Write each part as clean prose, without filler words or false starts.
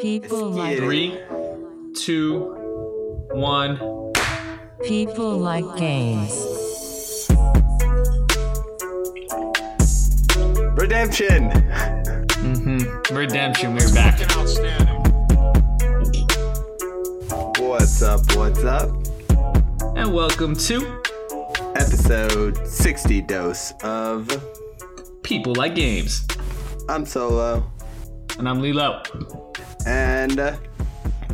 People like 3, 2, 1. People like games. Redemption. Mm-hmm. Redemption. We're back. What's up? What's up? And welcome to episode 60 dose of People Like Games. I'm Solo. And I'm Lilo. And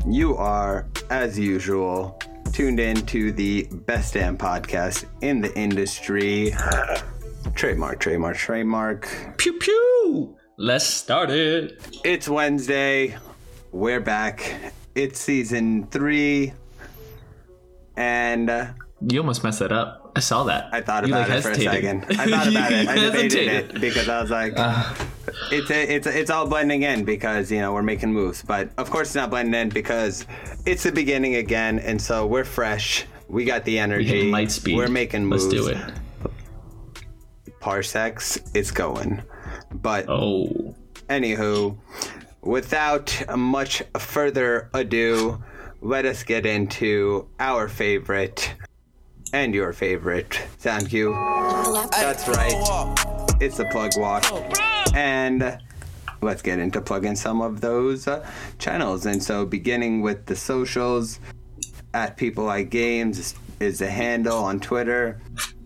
you are, as usual, tuned in to the best damn podcast in the industry. Trademark. Pew pew! Let's start it. It's Wednesday. We're back. It's season 3. And you almost messed that up. I saw that. I thought about it for a second. I thought about it. I debated it because I was like, it's all blending in because, you know, we're making moves. But of course it's not blending in because it's the beginning again. And so we're fresh. We got the energy. We light speed. We're making moves. Let's do it. Parsecs, it's going. But anywho, without much further ado, let us get into our favorite and your favorite sound cue. That's right. It's the plug walk. And let's get into plugging some of those channels. And so beginning with the socials, at People Like Games is the handle on Twitter.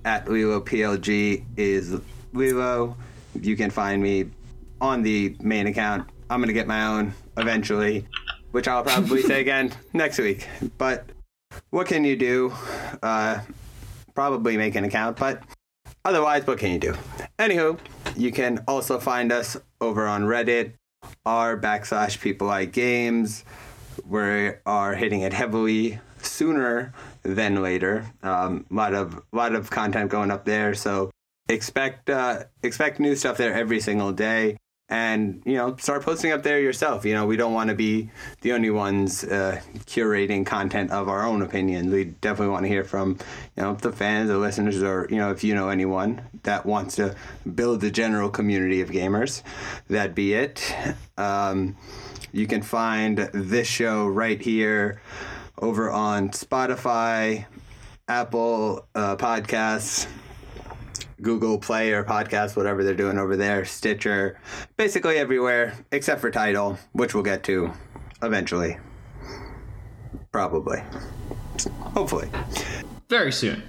At LiloPLG is Lilo. You can find me on the main account. I'm going to get my own eventually, which I'll probably say again next week. But what can you do? Probably make an account, but otherwise, what can you do? Anywho, you can also find us over on Reddit, r/PeopleLikeGames. We are hitting it heavily sooner than later. Lot of content going up there, so expect new stuff there every single day. And, you know, start posting up there yourself. You know, we don't want to be the only ones curating content of our own opinion. We definitely want to hear from, you know, the fans, the listeners, or, you know, if you know anyone that wants to build the general community of gamers, that'd be it. You can find this show right here over on Spotify, Apple Podcasts, Google Play or podcast, whatever they're doing over there, Stitcher, basically everywhere except for Tidal, which we'll get to eventually. Probably. Hopefully. Very soon.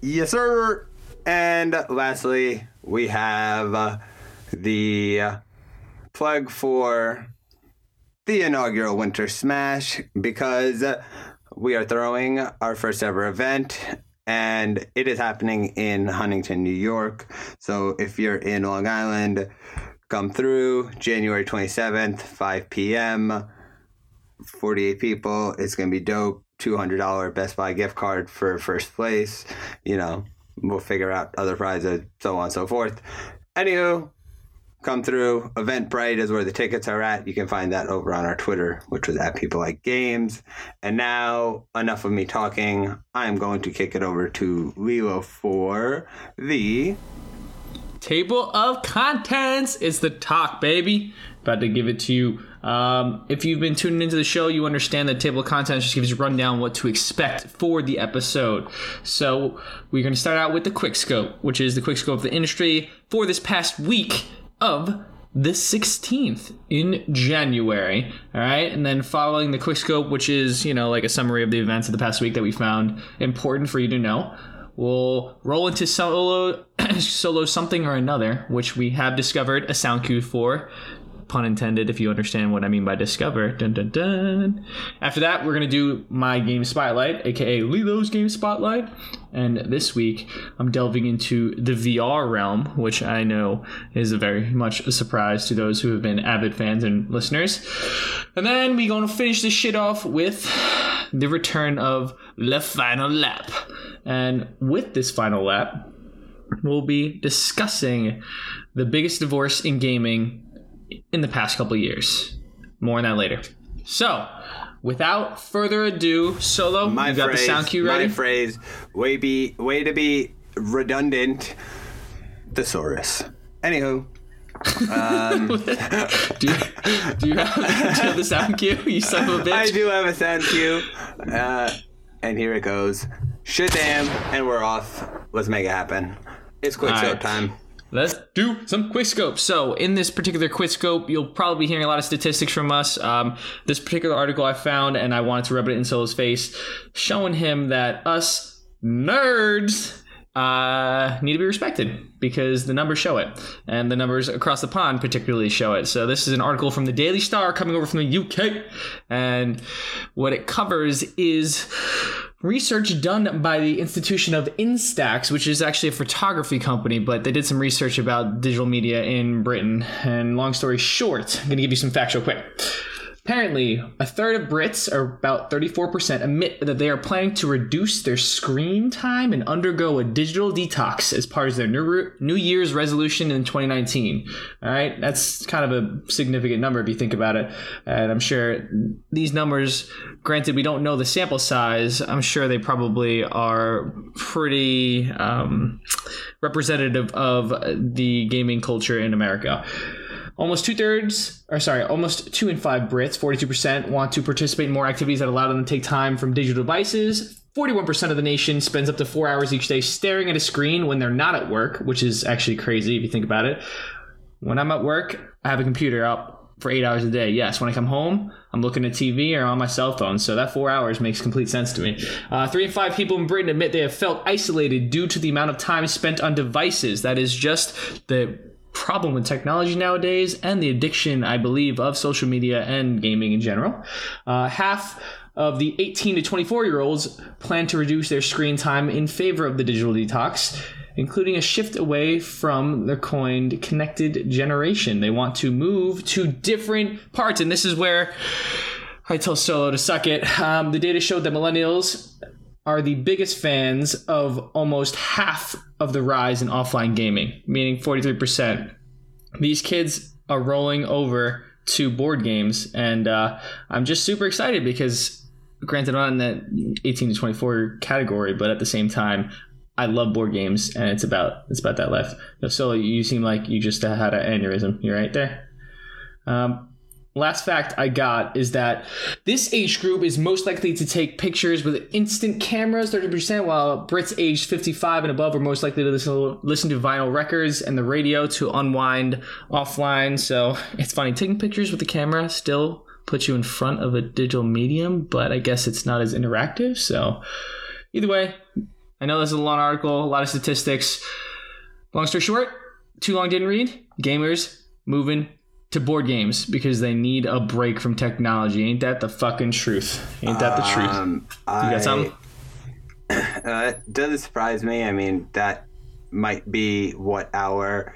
Yes, sir. And lastly, we have the plug for the inaugural Winter Smash, because we are throwing our first ever event. And it is happening in Huntington, New York. So if you're in Long Island, come through January 27th, 5 p.m., 48 people. It's going to be dope. $200 Best Buy gift card for first place. You know, we'll figure out other prizes, so on and so forth. Anywho, come through. Eventbrite is where the tickets are at. You can find that over on our Twitter, which was at People Like Games. And now, enough of me talking. I'm going to kick it over to Lilo for the table of contents. It's the talk, baby. About to give it to you. If you've been tuning into the show, you understand that table of contents just gives you a rundown what to expect for the episode. So we're going to start out with the quick scope, which is the quick scope of the industry for this past week of the 16th in January. All right. And then following the quick scope, which is, you know, like a summary of the events of the past week that we found important for you to know, we'll roll into solo something or another, which we have discovered a sound cue for, pun intended, if you understand what I mean by discover. Dun, dun, dun. After that, we're going to do my game spotlight, aka Lilo's game spotlight. And this week, I'm delving into the VR realm, which I know is a very much a surprise to those who have been avid fans and listeners. And then we're going to finish this shit off with the return of Le Final Lap. And with this final lap, we'll be discussing the biggest divorce in gaming in the past couple of years. More on that later. So, without further ado, Solo, you got the sound cue ready? My phrase, way to be redundant, thesaurus. Anywho, Do you have the sound cue, you son of a bitch? I do have a sound cue. And here it goes. Shit, damn, and we're off. Let's make it happen. It's quickscope time. Let's do some quickscope. So in this particular quickscope, you'll probably be hearing a lot of statistics from us. This particular article I found, and I wanted to rub it in Solo's face, showing him that us nerds need to be respected because the numbers show it, and the numbers across the pond particularly show it. So this is an article from the Daily Star coming over from the UK, and what it covers is research done by the institution of Instax, which is actually a photography company, but they did some research about digital media in Britain. And long story short, I'm going to give you some facts real quick. Apparently, a third of Brits, or about 34%, admit that they are planning to reduce their screen time and undergo a digital detox as part of their New Year's resolution in 2019. All right, that's kind of a significant number if you think about it. And I'm sure these numbers, granted we don't know the sample size, I'm sure they probably are pretty representative of the gaming culture in America. Almost 2 in 5 Brits, 42%, want to participate in more activities that allow them to take time from digital devices. 41% of the nation spends up to 4 hours each day staring at a screen when they're not at work, which is actually crazy if you think about it. When I'm at work, I have a computer up for 8 hours a day. Yes, when I come home, I'm looking at TV or on my cell phone, so that 4 hours makes complete sense to me. 3 in 5 people in Britain admit they have felt isolated due to the amount of time spent on devices. That is just the problem with technology nowadays, and the addiction, I believe, of social media and gaming in general. Half of the 18 to 24 year olds plan to reduce their screen time in favor of the digital detox, including a shift away from their coined connected generation. They want to move to different parts, and this is where I tell Solo to suck it. The data showed that millennials are the biggest fans of almost half of the rise in offline gaming, meaning 43%. These kids are rolling over to board games, and I'm just super excited because, granted, I'm not in that 18 to 24 category, but at the same time, I love board games, and it's about that life. So you seem like you just had an aneurysm. You're right there. Last fact I got is that this age group is most likely to take pictures with instant cameras, 30%, while Brits aged 55 and above are most likely to listen to vinyl records and the radio to unwind offline. So it's funny, taking pictures with the camera still puts you in front of a digital medium, but I guess it's not as interactive. So either way, I know this is a long article, a lot of statistics. Long story short, too long didn't read. Gamers moving to board games because they need a break from technology. Ain't that the fucking truth? Ain't that the truth? You got something? It doesn't surprise me. I mean, that might be what our,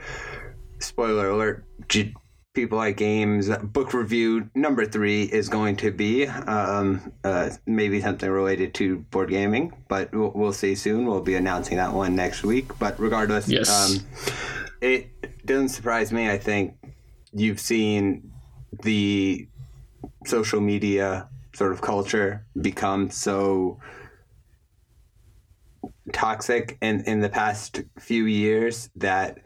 spoiler alert, People Like Games book review number 3 is going to be. Maybe something related to board gaming, but we'll see soon. We'll be announcing that one next week. But regardless, yes. It doesn't surprise me. I think you've seen the social media sort of culture become so toxic in the past few years that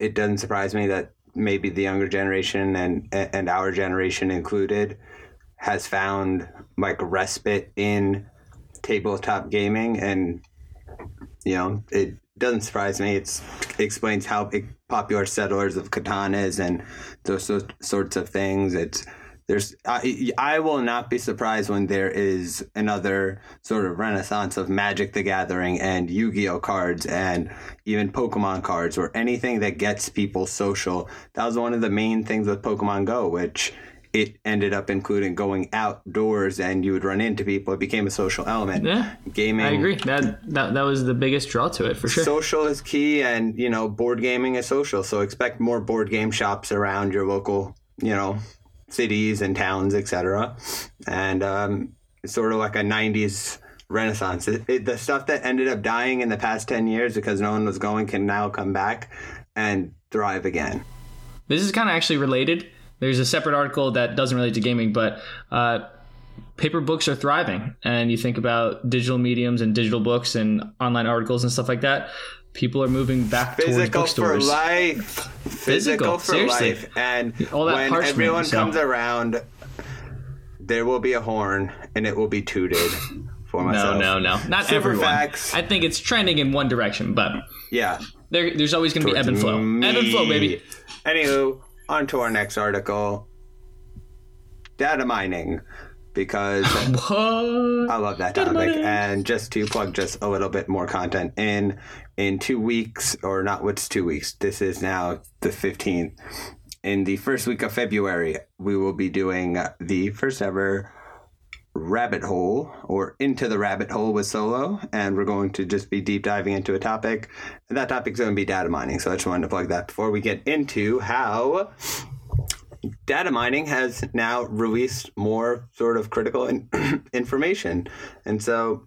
it doesn't surprise me that maybe the younger generation and our generation included has found like respite in tabletop gaming. And, you know, it doesn't surprise me. It explains how popular Settlers of Catan is and those sorts of things. I will not be surprised when there is another sort of renaissance of Magic the Gathering and Yu-Gi-Oh cards and even Pokemon cards or anything that gets people social. That was one of the main things with Pokemon Go, which it ended up including going outdoors and you would run into people. It became a social element. Yeah, gaming. I agree. That was the biggest draw to it for sure. Social is key, and you know, board gaming is social. So expect more board game shops around your local, you know, cities and towns, etc. And it's sort of like a 90s renaissance. The stuff that ended up dying in the past 10 years because no one was going can now come back and thrive again. This is kind of actually related. There's a separate article that doesn't relate to gaming, but paper books are thriving. And you think about digital mediums and digital books and online articles and stuff like that. people are moving back towards bookstores. Physical for life. And all that when everyone comes around, there will be a horn, and it will be tooted for myself. No. Not Super everyone. Facts. I think it's trending in one direction, but yeah, there's always going to be ebb and flow. Ebb and flow, baby. Anywho, on to our next article. Data mining. Because I love that topic. And just to plug just a little bit more content in 2 weeks, or not what's 2 weeks, this is now the 15th. In the first week of February, we will be doing the first ever rabbit hole, or Into the Rabbit Hole with Solo, and we're going to just be deep diving into a topic. And that topic's going to be data mining, so I just wanted to plug that before we get into how data mining has now released more sort of critical information. And so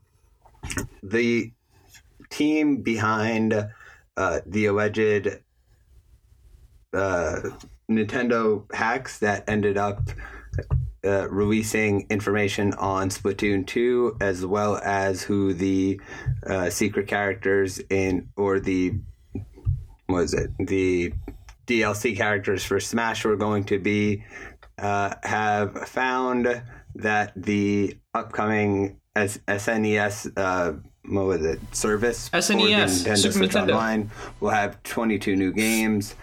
the team behind the alleged Nintendo hacks that ended up releasing information on Splatoon 2, as well as who the secret characters in, or the DLC characters for Smash were going to be, have found that the upcoming SNES service, SNES, for the Nintendo Switch Online, will have 22 new games.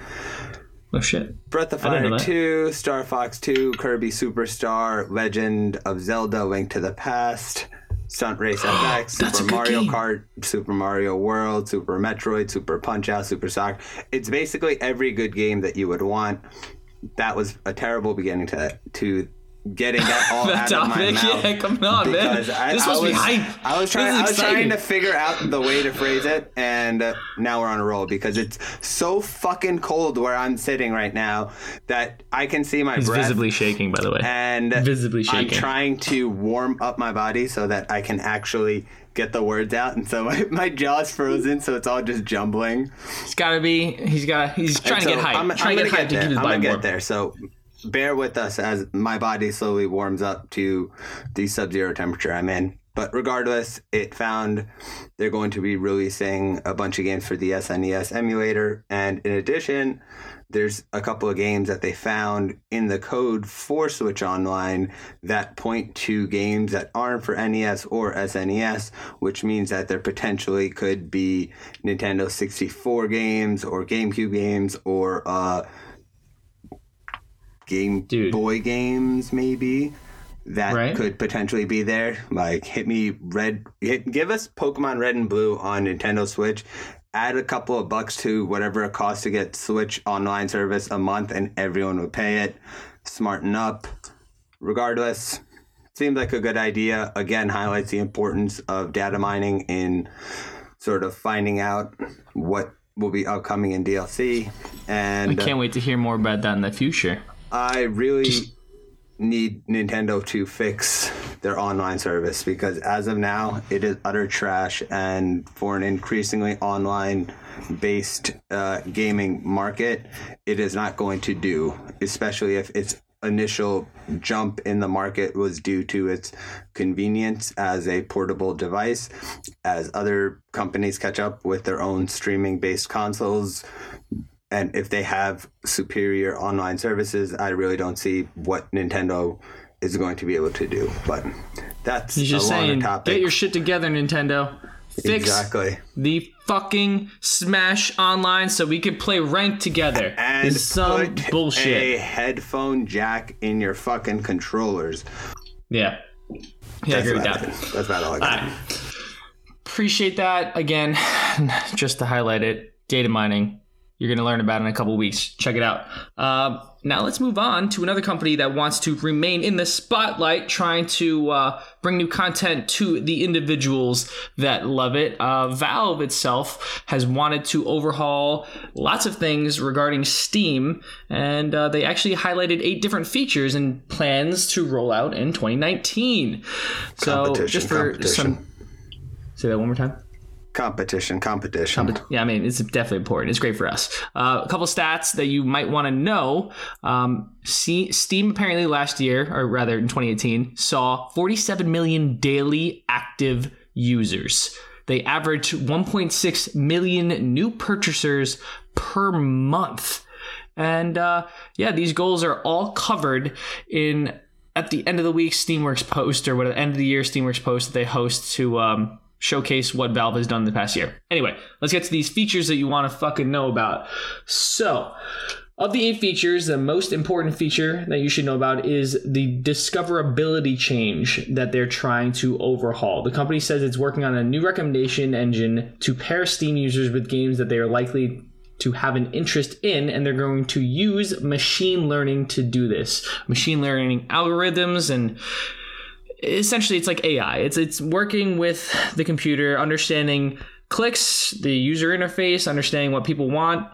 Oh shit! Breath of Fire 2, Star Fox 2, Kirby Superstar, Legend of Zelda: Link to the Past, Stunt Race FX, Super Mario Kart, Super Mario World, Super Metroid, Super Punch-Out!, Super Soccer. It's basically every good game that you would want. That was a terrible beginning to getting that all that out topic, of my mouth. Yeah, come on, man. I was trying to figure out the way to phrase it, and now we're on a roll because it's so fucking cold where I'm sitting right now that I can see my breath. Visibly shaking, by the way. And visibly shaking. I'm trying to warm up my body so that I can actually get the words out, and so my jaw's frozen, so it's all just jumbling. He's trying to get hyped to keep his body warm. So bear with us as my body slowly warms up to the sub-zero temperature I'm in. But regardless, it found they're going to be releasing a bunch of games for the SNES emulator. And in addition, there's a couple of games that they found in the code for Switch Online that point to games that aren't for NES or SNES, which means that there potentially could be Nintendo 64 games or GameCube games or Game Boy games, maybe, that could potentially be there. Like, give us Pokemon Red and Blue on Nintendo Switch. Add a couple of bucks to whatever it costs to get Switch Online service a month, and everyone would pay it. Smarten up. Regardless, seems like a good idea. Again, highlights the importance of data mining in sort of finding out what will be upcoming in DLC. And I can't wait to hear more about that in the future. I really need Nintendo to fix their online service, because as of now, it is utter trash. And for an increasingly online-based gaming market, it is not going to do, especially if its initial jump in the market was due to its convenience as a portable device. As other companies catch up with their own streaming-based consoles, and if they have superior online services, I really don't see what Nintendo is going to be able to do. But that's a longer topic. Get your shit together, Nintendo. Fix the fucking Smash Online so we can play ranked together. And this is some bullshit. A headphone jack in your fucking controllers. Yeah, I agree with that. That's about all I got. Right. Appreciate that. Again, just to highlight it, data mining. You're going to learn about it in a couple weeks. Check it out. Now let's move on to another company that wants to remain in the spotlight, trying to bring new content to the individuals that love it. Valve itself has wanted to overhaul lots of things regarding Steam, and they actually highlighted 8 different features and plans to roll out in 2019. So just for some... Say that one more time. Competition. Yeah, I mean, it's definitely important. It's great for us. A couple stats that you might want to know. Steam apparently last year, or rather in 2018, saw 47 million daily active users. They average 1.6 million new purchasers per month. And yeah, these goals are all covered in, at the end of the week, Steamworks post, or what, at the end of the year, Steamworks post that they host to showcase what Valve has done in the past year. Anyway, let's get to these features that you want to fucking know about. So, of the 8 features, the most important feature that you should know about is the discoverability change that they're trying to overhaul. The company says it's working on a new recommendation engine to pair Steam users with games that they are likely to have an interest in, and they're going to use machine learning to do this. Machine learning algorithms, and essentially it's like AI. It's working with the computer, understanding clicks, the user interface, understanding what people want,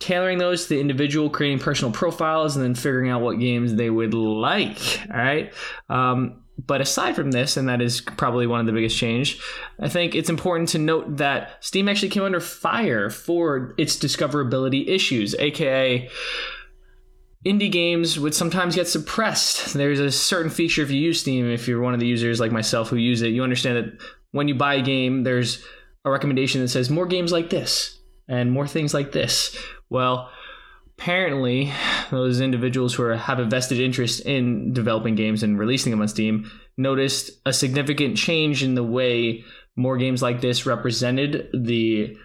tailoring those to the individual, creating personal profiles, and then figuring out what games they would like. All right. But aside from this, and that is probably one of the biggest change, I think it's important to note that Steam actually came under fire for its discoverability issues, aka indie games would sometimes get suppressed. There's a certain feature if you use Steam, if you're one of the users like myself who use it, you understand that when you buy a game, there's a recommendation that says more games like this and more things like this. Well, apparently, those individuals who have a vested interest in developing games and releasing them on Steam noticed a significant change in the way more games like this represented the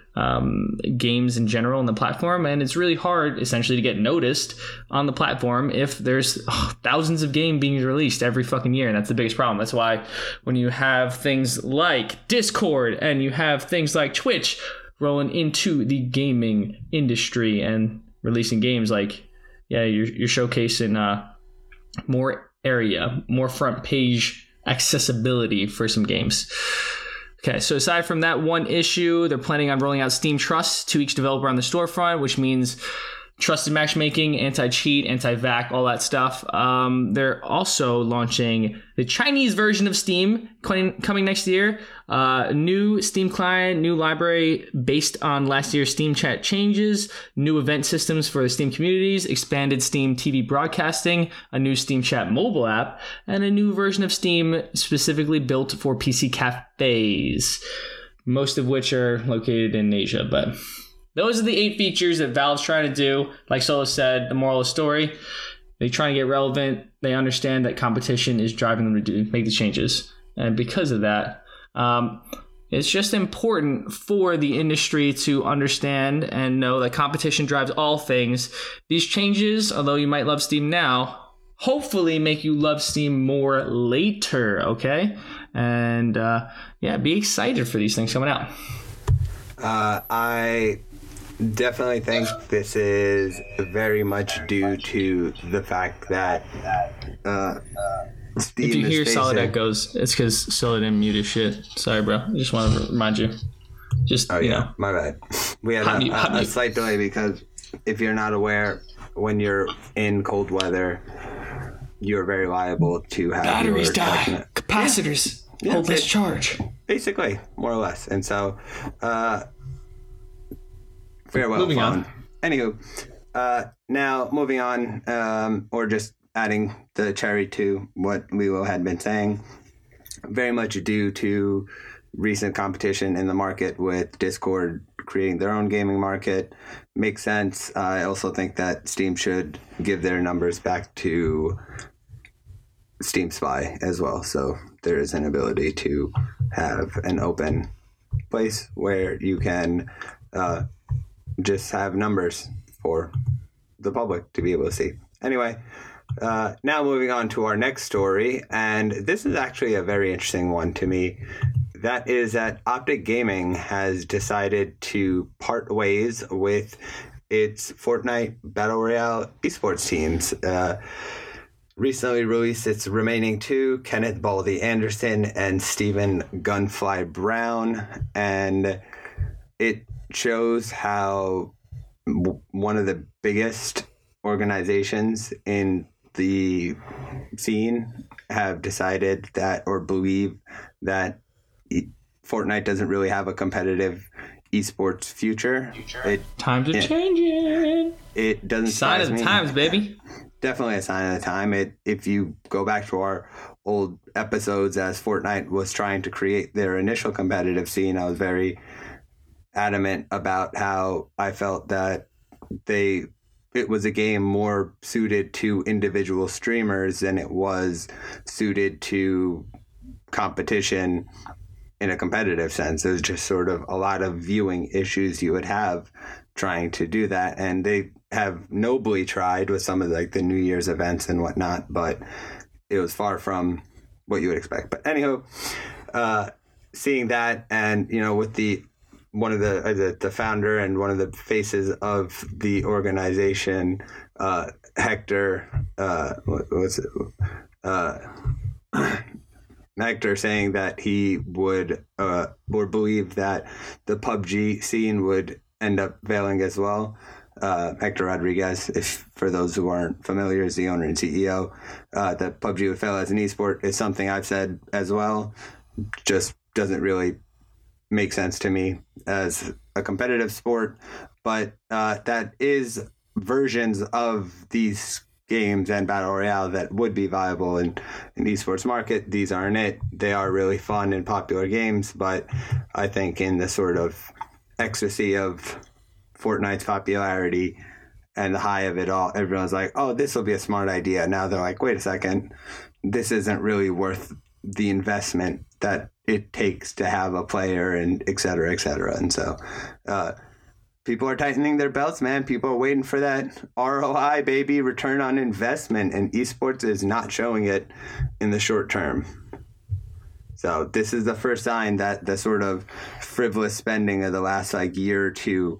games in general on the platform. And it's really hard, essentially, to get noticed on the platform if there's thousands of games being released every fucking year. And that's the biggest problem. That's why when you have things like Discord and you have things like Twitch rolling into the gaming industry and releasing games, like, yeah, you're showcasing more area, more front page accessibility for some games. Okay, so aside from that one issue, they're planning on rolling out Steam Trust to each developer on the storefront, which means trusted matchmaking, anti-cheat, anti-vac, all that stuff. They're also launching the Chinese version of Steam coming next year. New Steam client, new library based on last year's Steam chat changes, new event systems for the Steam communities, expanded Steam TV broadcasting, a new Steam chat mobile app, and a new version of Steam specifically built for PC cafes, most of which are located in Asia, but those are the 8 features that Valve's trying to do. Like Solo said, the moral of the story, they're trying to get relevant. They understand that competition is driving them to make the changes. And because of that, it's just important for the industry to understand and know that competition drives all things. These changes, although you might love Steam now, hopefully make you love Steam more later, okay? And yeah, be excited for these things coming out. I definitely think this is very much due to the fact that Steam. If you hear Solid Echoes, it's because Solid didn't mute his shit. Sorry, bro. I just want to remind you. Oh, yeah. My bad. We had a slight delay because if you're not aware, when you're in cold weather, you're very liable to have batteries die. Capacitors hold this charge. Basically, more or less. And so, farewell. Moving on. Anywho, now moving on, or just adding the cherry to what Lilo had been saying, very much due to recent competition in the market with Discord creating their own gaming market. Makes sense. I also think that Steam should give their numbers back to Steam Spy as well. So there is an ability to have an open place where you can just have numbers for the public to be able to see. Anyway, now moving on to our next story, and this is actually a very interesting one to me. That is that Optic Gaming has decided to part ways with its Fortnite Battle Royale esports teams. Recently released its remaining 2, Kenneth Baldy Anderson and Stephen Gunfly Brown, and it shows how one of the biggest organizations in the scene have decided that, or believe that, Fortnite doesn't really have a competitive esports future. Times are changing. It doesn't surprise me. Sign of the times, baby. definitely a sign of the time. If you go back to our old episodes, as Fortnite was trying to create their initial competitive scene, I was very adamant about how I felt that it was a game more suited to individual streamers than it was suited to competition in a competitive sense. There's just sort of a lot of viewing issues you would have trying to do that. And they have nobly tried with some of the New Year's events and whatnot, but it was far from what you would expect. But anyhow, seeing that and, with the founder and one of the faces of the organization, Hector saying that he would or believed that the PUBG scene would end up failing as well. Hector Rodriguez, for those who aren't familiar, is the owner and CEO. That PUBG would fail as an esport is something I've said as well. Just doesn't really make sense to me as a competitive sport, but that is versions of these games and battle royale that would be viable in the esports market. These aren't it. They are really fun and popular games, but I think in the sort of ecstasy of Fortnite's popularity and the high of it all, everyone's like, oh, this will be a smart idea. Now they're like, wait a second, this isn't really worth the investment that it takes to have a player and et cetera, et cetera. And so people are tightening their belts, man. People are waiting for that ROI, baby, return on investment. And esports is not showing it in the short term. So this is the first sign that the sort of frivolous spending of the last year or two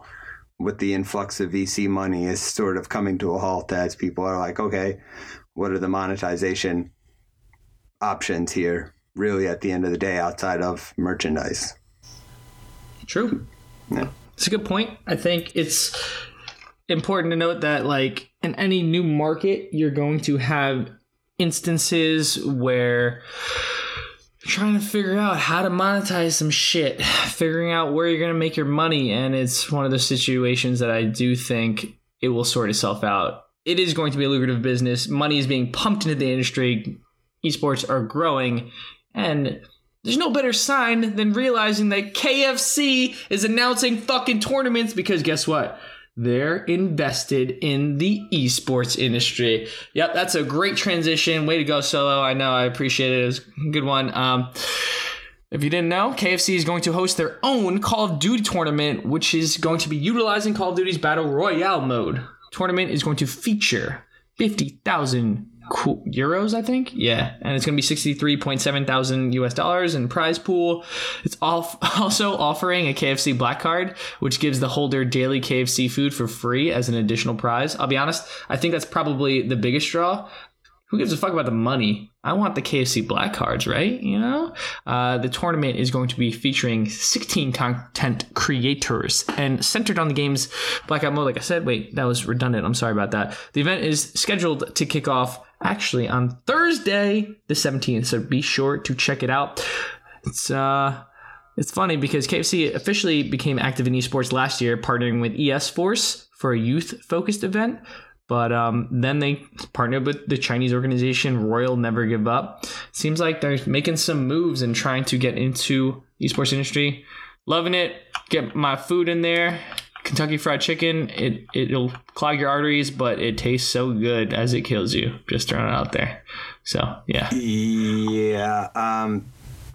with the influx of VC money is sort of coming to a halt as people are like, okay, what are the monetization options here? Really, at the end of the day, outside of merchandise. True. Yeah. It's a good point. I think it's important to note that in any new market, you're going to have instances where you're trying to figure out how to monetize some shit, figuring out where you're going to make your money. And it's one of those situations that I do think it will sort itself out. It is going to be a lucrative business. Money is being pumped into the industry. Esports are growing, and there's no better sign than realizing that KFC is announcing fucking tournaments, because guess what? They're invested in the esports industry. Yep, that's a great transition. Way to go, Solo. I know. I appreciate it. It was a good one. If you didn't know, KFC is going to host their own Call of Duty tournament, which is going to be utilizing Call of Duty's Battle Royale mode. Tournament is going to feature 50,000 euros, I think. Yeah. And it's going to be $63,700 US dollars in prize pool. It's also offering a KFC Black Card, which gives the holder daily KFC food for free as an additional prize. I'll be honest, I think that's probably the biggest draw. Who gives a fuck about the money? I want the KFC Black Cards, right? The tournament is going to be featuring 16 content creators and centered on the game's Blackout mode. Like I said, wait, that was redundant. I'm sorry about that. The event is scheduled to kick off actually on Thursday, the 17th. So be sure to check it out. It's funny because KFC officially became active in esports last year, partnering with ES Force for a youth-focused event. But then they partnered with the Chinese organization Royal Never Give Up. Seems like they're making some moves and trying to get into esports industry. Loving it. Get my food in there. Kentucky Fried Chicken. It'll clog your arteries, but it tastes so good as it kills you. Just throwing it out there. So, yeah. Yeah.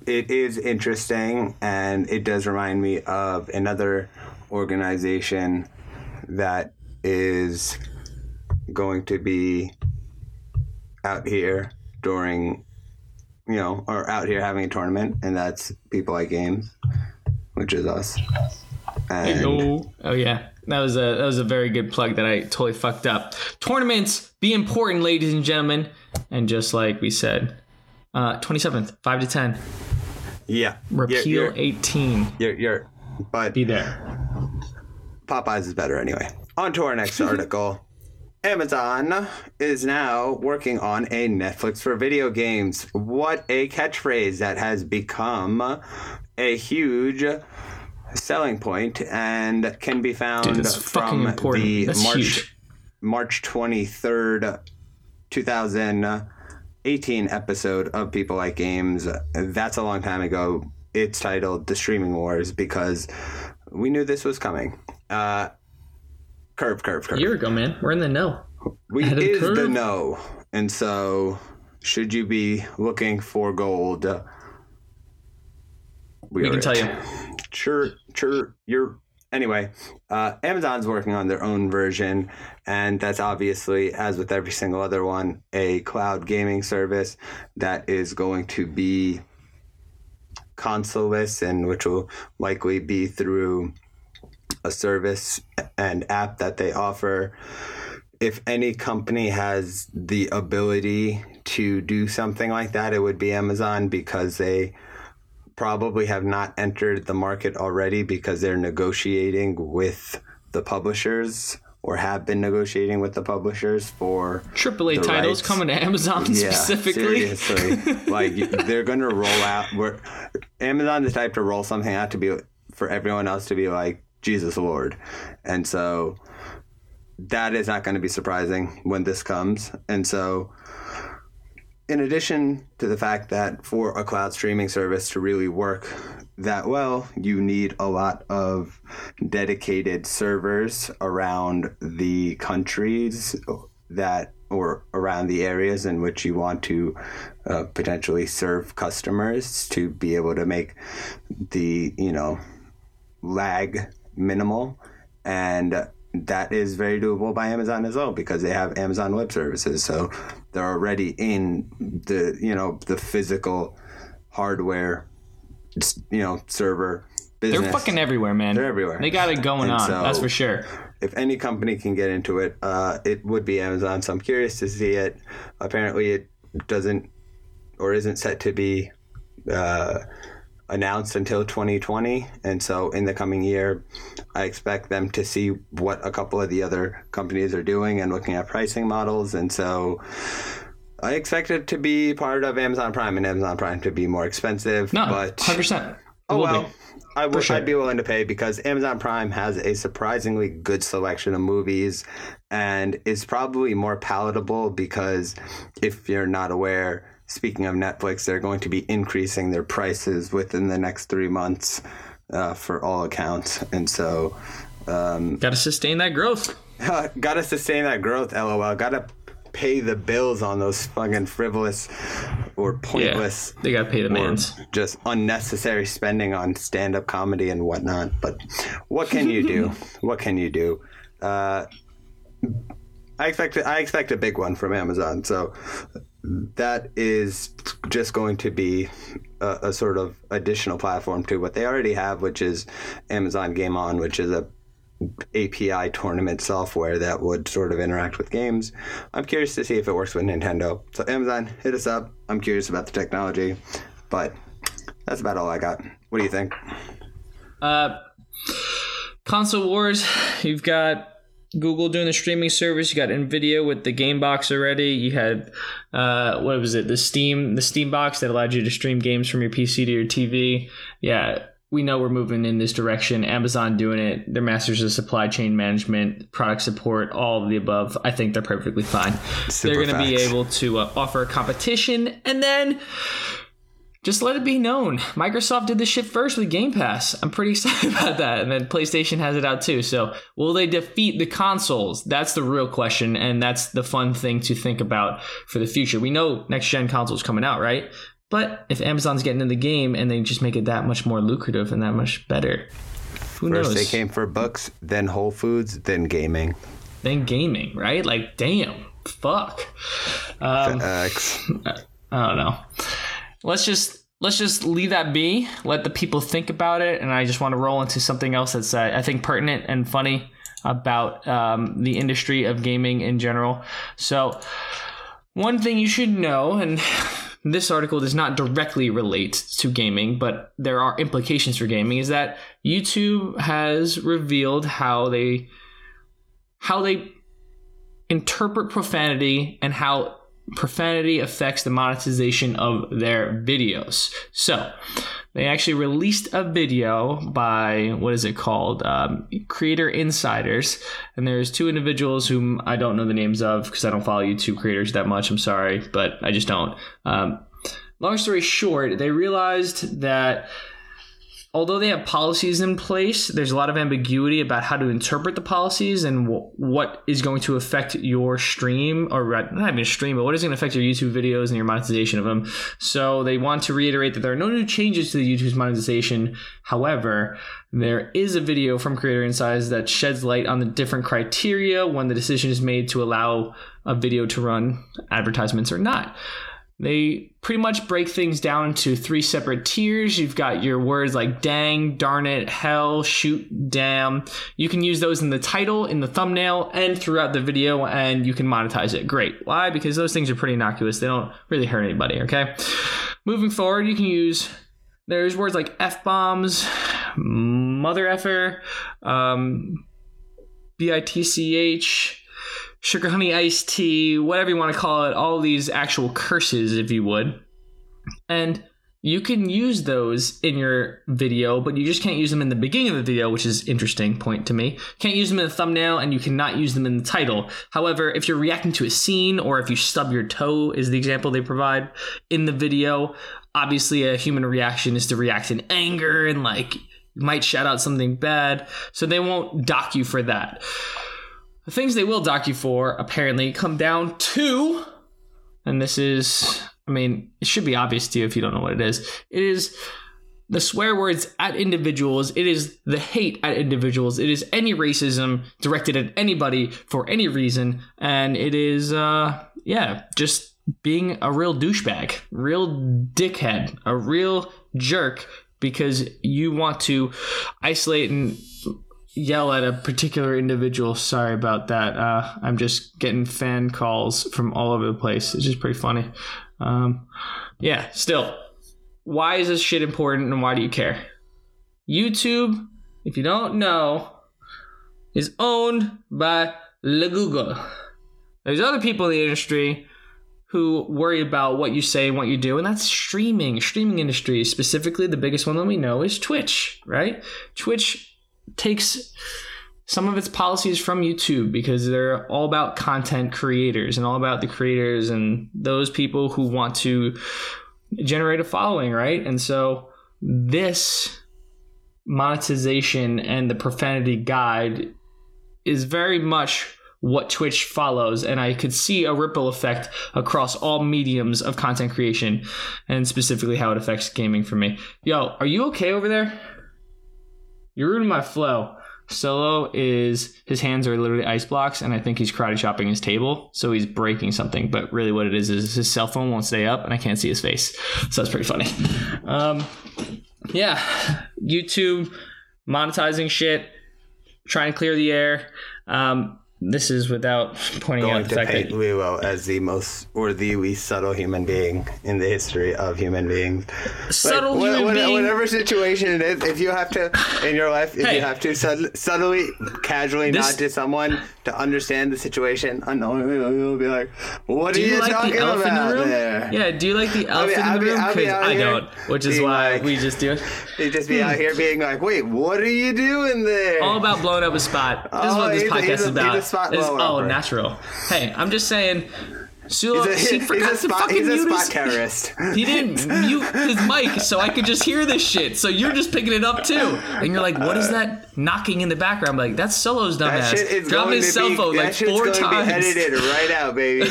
It is interesting, and it does remind me of another organization that is going to be out here during, or out here having a tournament, and that's People Like Games, which is us. And oh yeah, that was a very good plug that I totally fucked up. Tournaments be important, ladies and gentlemen, and just like we said, 27th, 5 to 10. Yeah, repeal 18. You're, but be there. Popeyes is better anyway. On to our next article. Amazon is now working on a Netflix for video games. What a catchphrase that has become a huge selling point and can be found from the March 23rd 2018 episode of People Like Games. That's a long time ago. It's titled The Streaming Wars because we knew this was coming. Curve. A year ago, man. We're in the know. We is curve. The know. And so should you be looking for gold? We can tell you. Sure. Anyway, Amazon's working on their own version, and that's obviously, as with every single other one, a cloud gaming service that is going to be console-less, and which will likely be through a service and app that they offer. If any company has the ability to do something like that, it would be Amazon, because they probably have not entered the market already because they're negotiating with the publishers, or have been negotiating with the publishers for AAA titles rights. Coming to Amazon specifically. Seriously. They're going to roll out. Amazon's the type to roll something out to be for everyone else to be like, Jesus Lord. And so that is not going to be surprising when this comes. And so in addition to the fact that for a cloud streaming service to really work that well, you need a lot of dedicated servers around the countries that, or around the areas in which you want to potentially serve customers, to be able to make the, lag minimal. And that is very doable by Amazon as well, because they have Amazon Web Services. So they're already in the, the physical hardware, server business. They're fucking everywhere, man. They're everywhere. They got it going on. So that's for sure. If any company can get into it, it would be Amazon. So I'm curious to see it. Apparently it doesn't, or isn't set to be announced until 2020, and so in the coming year I expect them to see what a couple of the other companies are doing and looking at pricing models. And so I expect it to be part of Amazon Prime, and Amazon Prime to be more expensive, but 100%. I'd be willing to pay, because Amazon Prime has a surprisingly good selection of movies, and is probably more palatable because, if you're not aware, speaking of Netflix, they're going to be increasing their prices within the next 3 months for all accounts. And so gotta sustain that growth. Gotta sustain that growth, LOL. Gotta pay the bills on those fucking frivolous or pointless. Yeah, they gotta pay the mans. Just unnecessary spending on stand-up comedy and whatnot. But what can you do? What can you do? I expect a big one from Amazon. So that is just going to be a sort of additional platform to what they already have, which is Amazon Game On, which is a API tournament software that would sort of interact with games. I'm curious to see if it works with Nintendo. So Amazon, hit us up. I'm curious about the technology, but that's about all I got. What do you think? Console wars. You've got Google doing the streaming service. You got Nvidia with the game box already. You had what was it? The Steam box that allowed you to stream games from your PC to your TV. Yeah, we know we're moving in this direction. Amazon doing it. They're masters of supply chain management, product support, all of the above. I think they're perfectly fine. They're going to be able to offer competition, and then just let it be known, Microsoft did this shit first with Game Pass. I'm pretty excited about that. And then PlayStation has it out too. So will they defeat the consoles? That's the real question. And that's the fun thing to think about for the future. We know next-gen consoles coming out, right? But if Amazon's getting in the game and they just make it that much more lucrative and that much better, who knows? First they came for books, then Whole Foods, then gaming. Then gaming, right? Like, damn, fuck. I don't know. Let's just leave that be. Let the people think about it, and I just want to roll into something else that's I think pertinent and funny about the industry of gaming in general. So, one thing you should know, and this article does not directly relate to gaming, but there are implications for gaming, is that YouTube has revealed how they interpret profanity and how profanity affects the monetization of their videos. So they actually released a video by, what is it called? Creator Insiders. And there's two individuals whom I don't know the names of because I don't follow YouTube creators that much. I'm sorry, but I just don't. Long story short, they realized that although they have policies in place, there's a lot of ambiguity about how to interpret the policies and what is going to affect your stream, or not even stream, but what is going to affect your YouTube videos and your monetization of them. So they want to reiterate that there are no new changes to the YouTube's monetization. However, there is a video from Creator Insights that sheds light on the different criteria when the decision is made to allow a video to run advertisements or not. They pretty much break things down into three separate tiers. You've got your words like dang, darn it, hell, shoot, damn. You can use those in the title, in the thumbnail, and throughout the video, and you can monetize it. Great. Why? Because those things are pretty innocuous. They don't really hurt anybody, okay? Moving forward, you can use... There's words like F-bombs, mother effer, bitch... sugar, honey, iced tea, whatever you want to call it, all these actual curses, if you would. And you can use those in your video, but you just can't use them in the beginning of the video, which is an interesting point to me. Can't use them in the thumbnail, and you cannot use them in the title. However, if you're reacting to a scene, or if you stub your toe, is the example they provide in the video, obviously a human reaction is to react in anger and, like, might shout out something bad, so they won't dock you for that. The things they will dock you for, apparently, come down to, and this is, I mean, it should be obvious to you if you don't know what it is the swear words at individuals, it is the hate at individuals, it is any racism directed at anybody for any reason, and it is, just being a real douchebag, real dickhead, a real jerk, because you want to isolate and yell at a particular individual. Sorry about that. I'm just getting fan calls from all over the place. It's just pretty funny. Still, why is this shit important and why do you care? YouTube, if you don't know, is owned by Google. There's other people in the industry who worry about what you say and what you do, and that's streaming. Streaming industry, specifically the biggest one that we know is Twitch, right? Twitch takes some of its policies from YouTube because they're all about content creators and all about the creators and those people who want to generate a following, right? And so this monetization and the profanity guide is very much what Twitch follows, and I could see a ripple effect across all mediums of content creation and specifically how it affects gaming for me. Yo, are you okay over there? You're ruining my flow. Solo is, his hands are literally ice blocks, and I think he's karate chopping his table, so he's breaking something. But really what it is his cell phone won't stay up, and I can't see his face. So that's pretty funny. YouTube, monetizing shit, trying to clear the air. This is without pointing out the fact that... Going to paint Lilo as the most, or the least subtle human being in the history of human beings. Subtle like, human being? Whatever situation it is, if you have to, in your life, if you have to subtly, casually nod to someone to understand the situation, unknowingly, you'll be like, what are you like talking the about room? There? Yeah, do you like the elf in the room? Because I don't, which is why like, we just do it. They just be out here being like, wait, what are you doing there? All about blowing up a spot. This is what this podcast is about. It's all natural. Hey, I'm just saying, Sula, he forgot to fucking mute his... He's a spot terrorist. He didn't mute his mic so I could just hear this shit. So you're just picking it up too. And you're like, what is that knocking in the background? I'm like, that's Solo's dumbass. That shit is dropping his cell phone like 4 times. That shit's going to be edited right out, baby.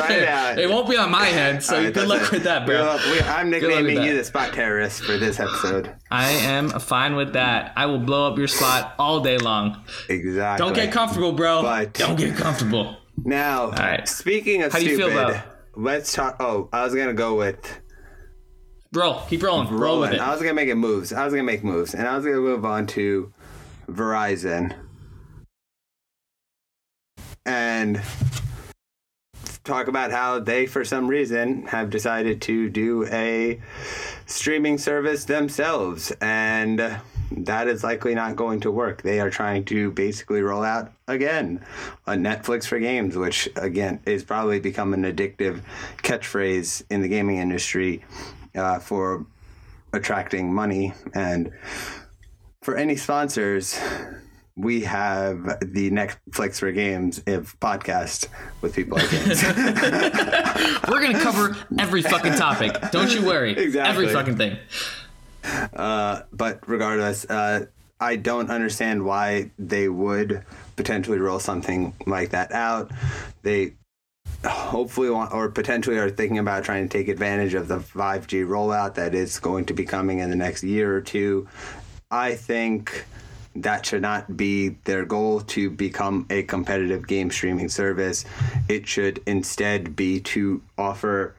Right out. It won't be on my head, so good luck with that, bro. I'm nicknaming you the spot terrorist for this episode. I am fine with that. I will blow up your spot all day long. Exactly. Don't get comfortable, bro. Don't get comfortable. Now, right. Speaking of stupid, let's talk... Oh, I was going to go with... Roll. Keep rolling. Roll with it. I was going to make moves. And I was going to move on to Verizon. And talk about how they, for some reason, have decided to do a streaming service themselves. And... that is likely not going to work. They are trying to basically roll out, again, a Netflix for games, which, again, is probably become an addictive catchphrase in the gaming industry for attracting money. And for any sponsors, we have the Netflix for Games podcast with people like games. We're going to cover every fucking topic. Don't you worry. Exactly. Every fucking thing. But regardless, I don't understand why they would potentially roll something like that out. They hopefully want, or potentially are thinking about trying to take advantage of the 5G rollout that is going to be coming in the next year or two. I think that should not be their goal to become a competitive game streaming service. It should instead be to offer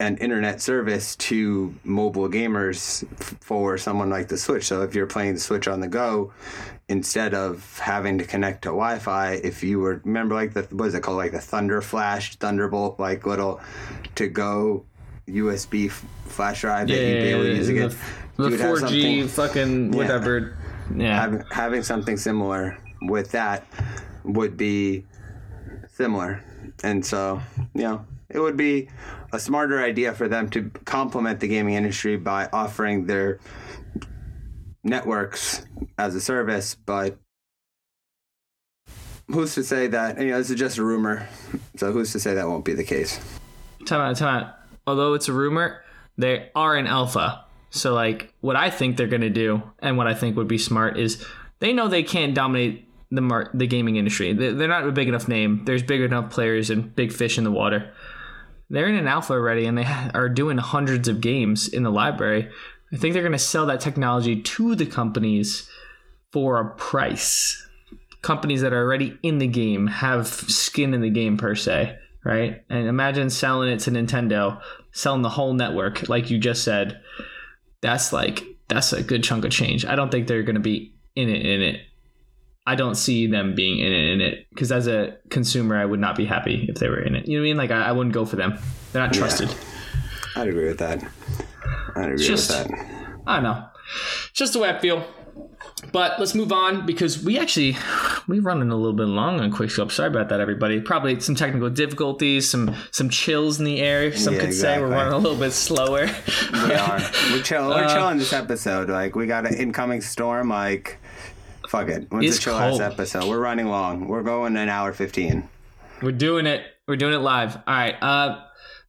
an internet service to mobile gamers for someone like the Switch. So if you're playing the Switch on the go, instead of having to connect to Wi-Fi, if you were, remember, like the, what is it called? Like the Thunderbolt, like little to go USB flash drive that you'd be able to use again. The 4G fucking whatever. Yeah. Having something similar with that would be similar. And so, you know, it would be a smarter idea for them to complement the gaming industry by offering their networks as a service. But who's to say that, you know, this is just a rumor. So who's to say that won't be the case? Time out. Although it's a rumor, they are in alpha. So, like, what I think they're going to do and what I think would be smart is they know they can't dominate the gaming industry. They're not a big enough name. There's big enough players and big fish in the water. They're in an alpha already, and they are doing hundreds of games in the library. I think they're going to sell that technology to the companies for a price. Companies that are already in the game have skin in the game, per se, right? And imagine selling it to Nintendo, selling the whole network, like you just said. That's a good chunk of change. I don't think they're going to be in it. I don't see them being in it. Because as a consumer, I would not be happy if they were in it. You know what I mean? Like, I wouldn't go for them. They're not trusted. Yeah. I'd agree with that. I don't know. Just the way I feel. But let's move on, because we're running a little bit long on QuickScope. Sorry about that, everybody. Probably some technical difficulties, some chills in the air. Some could say we're running a little bit slower. We are. We're chilling this episode. Like, we got an incoming storm. Like, fuck it. It's a chill ass episode. We're running long. We're going an hour 15. We're doing it. We're doing it live. All right.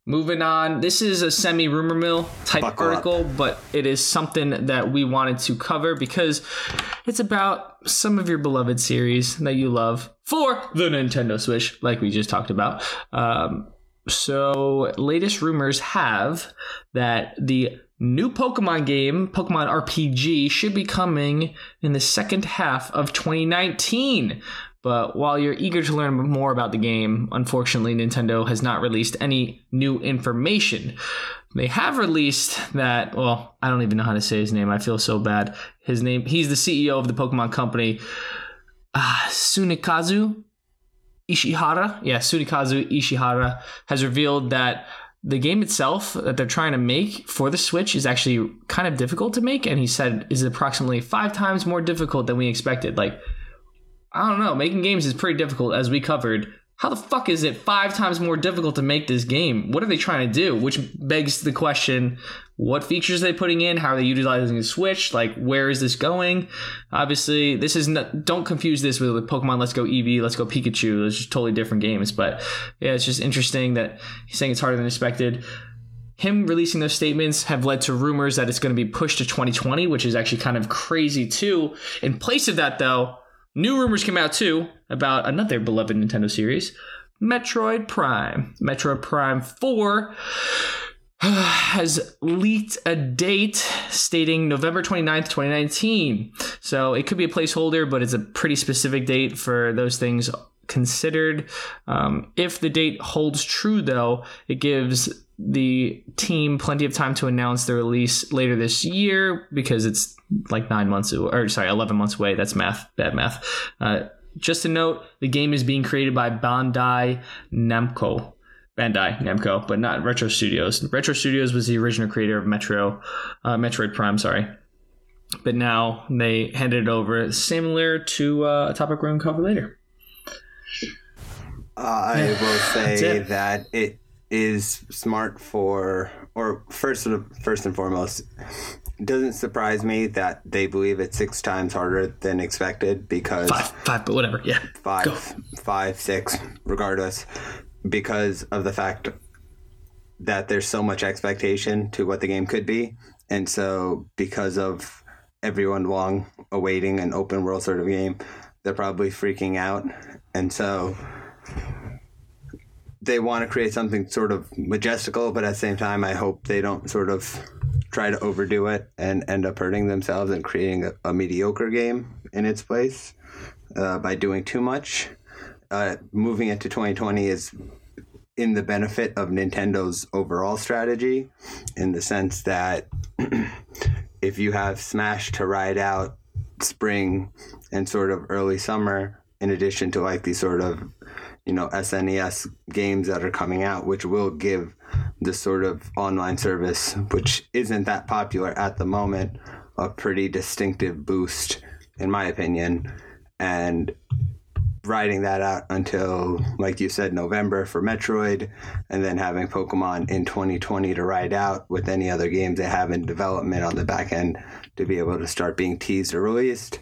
Moving on, this is a semi-rumor mill type article, but it is something that we wanted to cover because it's about some of your beloved series that you love for the Nintendo Switch, like we just talked about. So, latest rumors have that the new Pokemon game, Pokemon RPG, should be coming in the second half of 2019. But while you're eager to learn more about the game, unfortunately, Nintendo has not released any new information. They have released that, well, I don't even know how to say his name. I feel so bad. His name, he's the CEO of the Pokemon company, Tsunekazu Ishihara. Yeah, Tsunekazu Ishihara has revealed that the game itself that they're trying to make for the Switch is actually kind of difficult to make. And he said is approximately 5 times more difficult than we expected. Like, I don't know. Making games is pretty difficult, as we covered. How the fuck is it 5 times more difficult to make this game? What are they trying to do? Which begs the question, what features are they putting in? How are they utilizing the Switch? Like, where is this going? Obviously, this is not, don't confuse this with Pokemon Let's Go Eevee, Let's Go Pikachu. Those are just totally different games. But yeah, it's just interesting that he's saying it's harder than expected. Him releasing those statements have led to rumors that it's going to be pushed to 2020, which is actually kind of crazy too. In place of that, though, new rumors came out, too, about another beloved Nintendo series, Metroid Prime. Metroid Prime 4 has leaked a date stating November 29th, 2019. So it could be a placeholder, but it's a pretty specific date for those things considered. If the date holds true, though, it gives the team plenty of time to announce the release later this year, because it's like 11 months away. That's math, bad math. Just to note, the game is being created by Bandai Namco, but not Retro Studios. Retro Studios was the original creator of Metroid Prime. But now they handed it over, similar to a topic we're going to cover later. I will say that it is smart for, or first and foremost, it doesn't surprise me that they believe it's 6 times harder than expected, because five, but whatever, yeah, five, 6, regardless, because of the fact that there's so much expectation to what the game could be, and so because of everyone long awaiting an open world sort of game, they're probably freaking out, and so they want to create something sort of majestical, but at the same time, I hope they don't sort of try to overdo it and end up hurting themselves and creating a mediocre game in its place by doing too much. Moving it to 2020 is in the benefit of Nintendo's overall strategy, in the sense that if you have Smash to ride out spring and sort of early summer, in addition to like these sort of, you know, SNES games that are coming out, which will give this sort of online service, which isn't that popular at the moment, a pretty distinctive boost, in my opinion. And riding that out until, like you said, November for Metroid, and then having Pokemon in 2020 to ride out with any other games they have in development on the back end to be able to start being teased or released.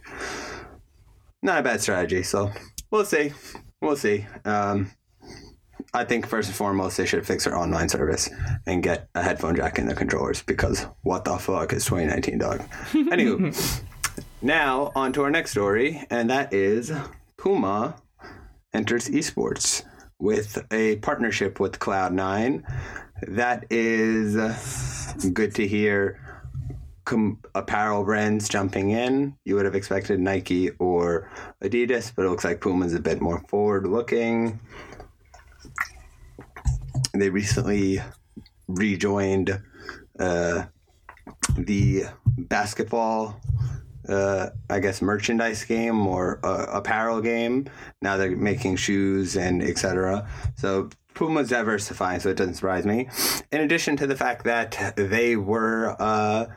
Not a bad strategy, so we'll see. We'll see. I think first and foremost, they should fix their online service and get a headphone jack in their controllers, because what the fuck is 2019, dog? Anywho, now on to our next story, and that is Puma enters esports with a partnership with Cloud9. That is good to hear. Apparel brands jumping in. You would have expected Nike or Adidas, but it looks like Puma's a bit more forward-looking. They recently rejoined the basketball, I guess, merchandise game or apparel game. Now they're making shoes and etc. So Puma's diversifying, so it doesn't surprise me. In addition to the fact that they were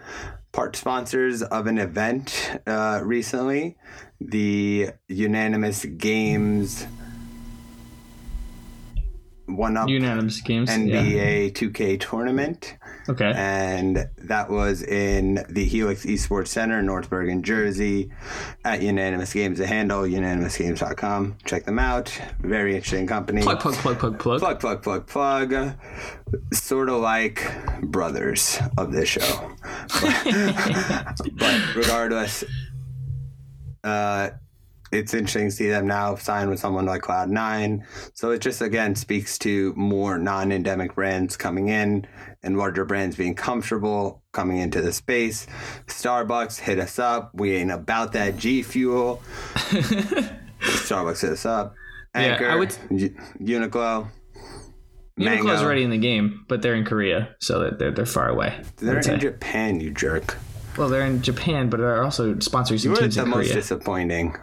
part sponsors of an event recently, the Unanimous Games one-up NBA 2K tournament. Okay. And that was in the Helix Esports Center in North Bergen, Jersey, at Unanimous Games, the handle, unanimousgames.com. Check them out. Very interesting company. Plug. Sort of like brothers of this show. But regardless, it's interesting to see them now sign with someone like Cloud9. So it just, again, speaks to more non-endemic brands coming in and larger brands being comfortable coming into the space. Starbucks, hit us up. We ain't about that G Fuel. Starbucks, hit us up. Anchor, yeah, Uniqlo. Mango. Uniqlo's already in the game, but they're in Korea, so they're far away. They're in Japan, you jerk. Well, they're in Japan, but they're also sponsoring some teams in Korea. You're the most disappointing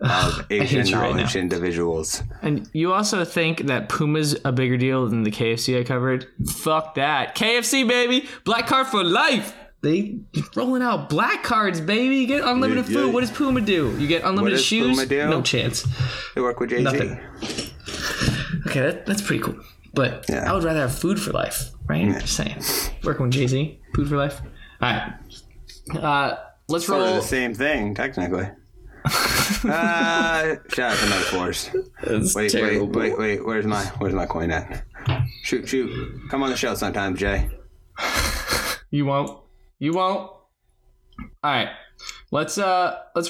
of Asian knowledge individuals. And you also think that Puma's a bigger deal than the KFC I covered? Fuck that. KFC, baby! Black card for life! They rolling out black cards, baby! Get unlimited food. What does Puma do? You get unlimited shoes? Puma do? No chance. They work with Jay-Z. Nothing. Okay, that's pretty cool. But yeah. I would rather have food for life, right? Yeah. Just saying. Working with Jay-Z, food for life. All right. Let's sort roll. Of the same thing, technically. Shout out to Night Force. Wait, where's my coin at? Shoot. Come on the show sometime, Jay. You won't. Alright. Let's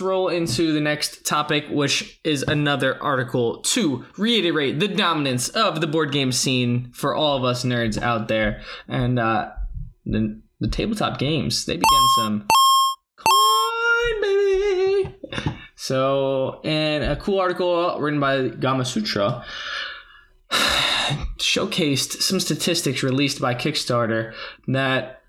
roll into the next topic, which is another article to reiterate the dominance of the board game scene for all of us nerds out there. And the tabletop games, they began some coin, baby. So, and a cool article written by Gama Sutra showcased some statistics released by Kickstarter that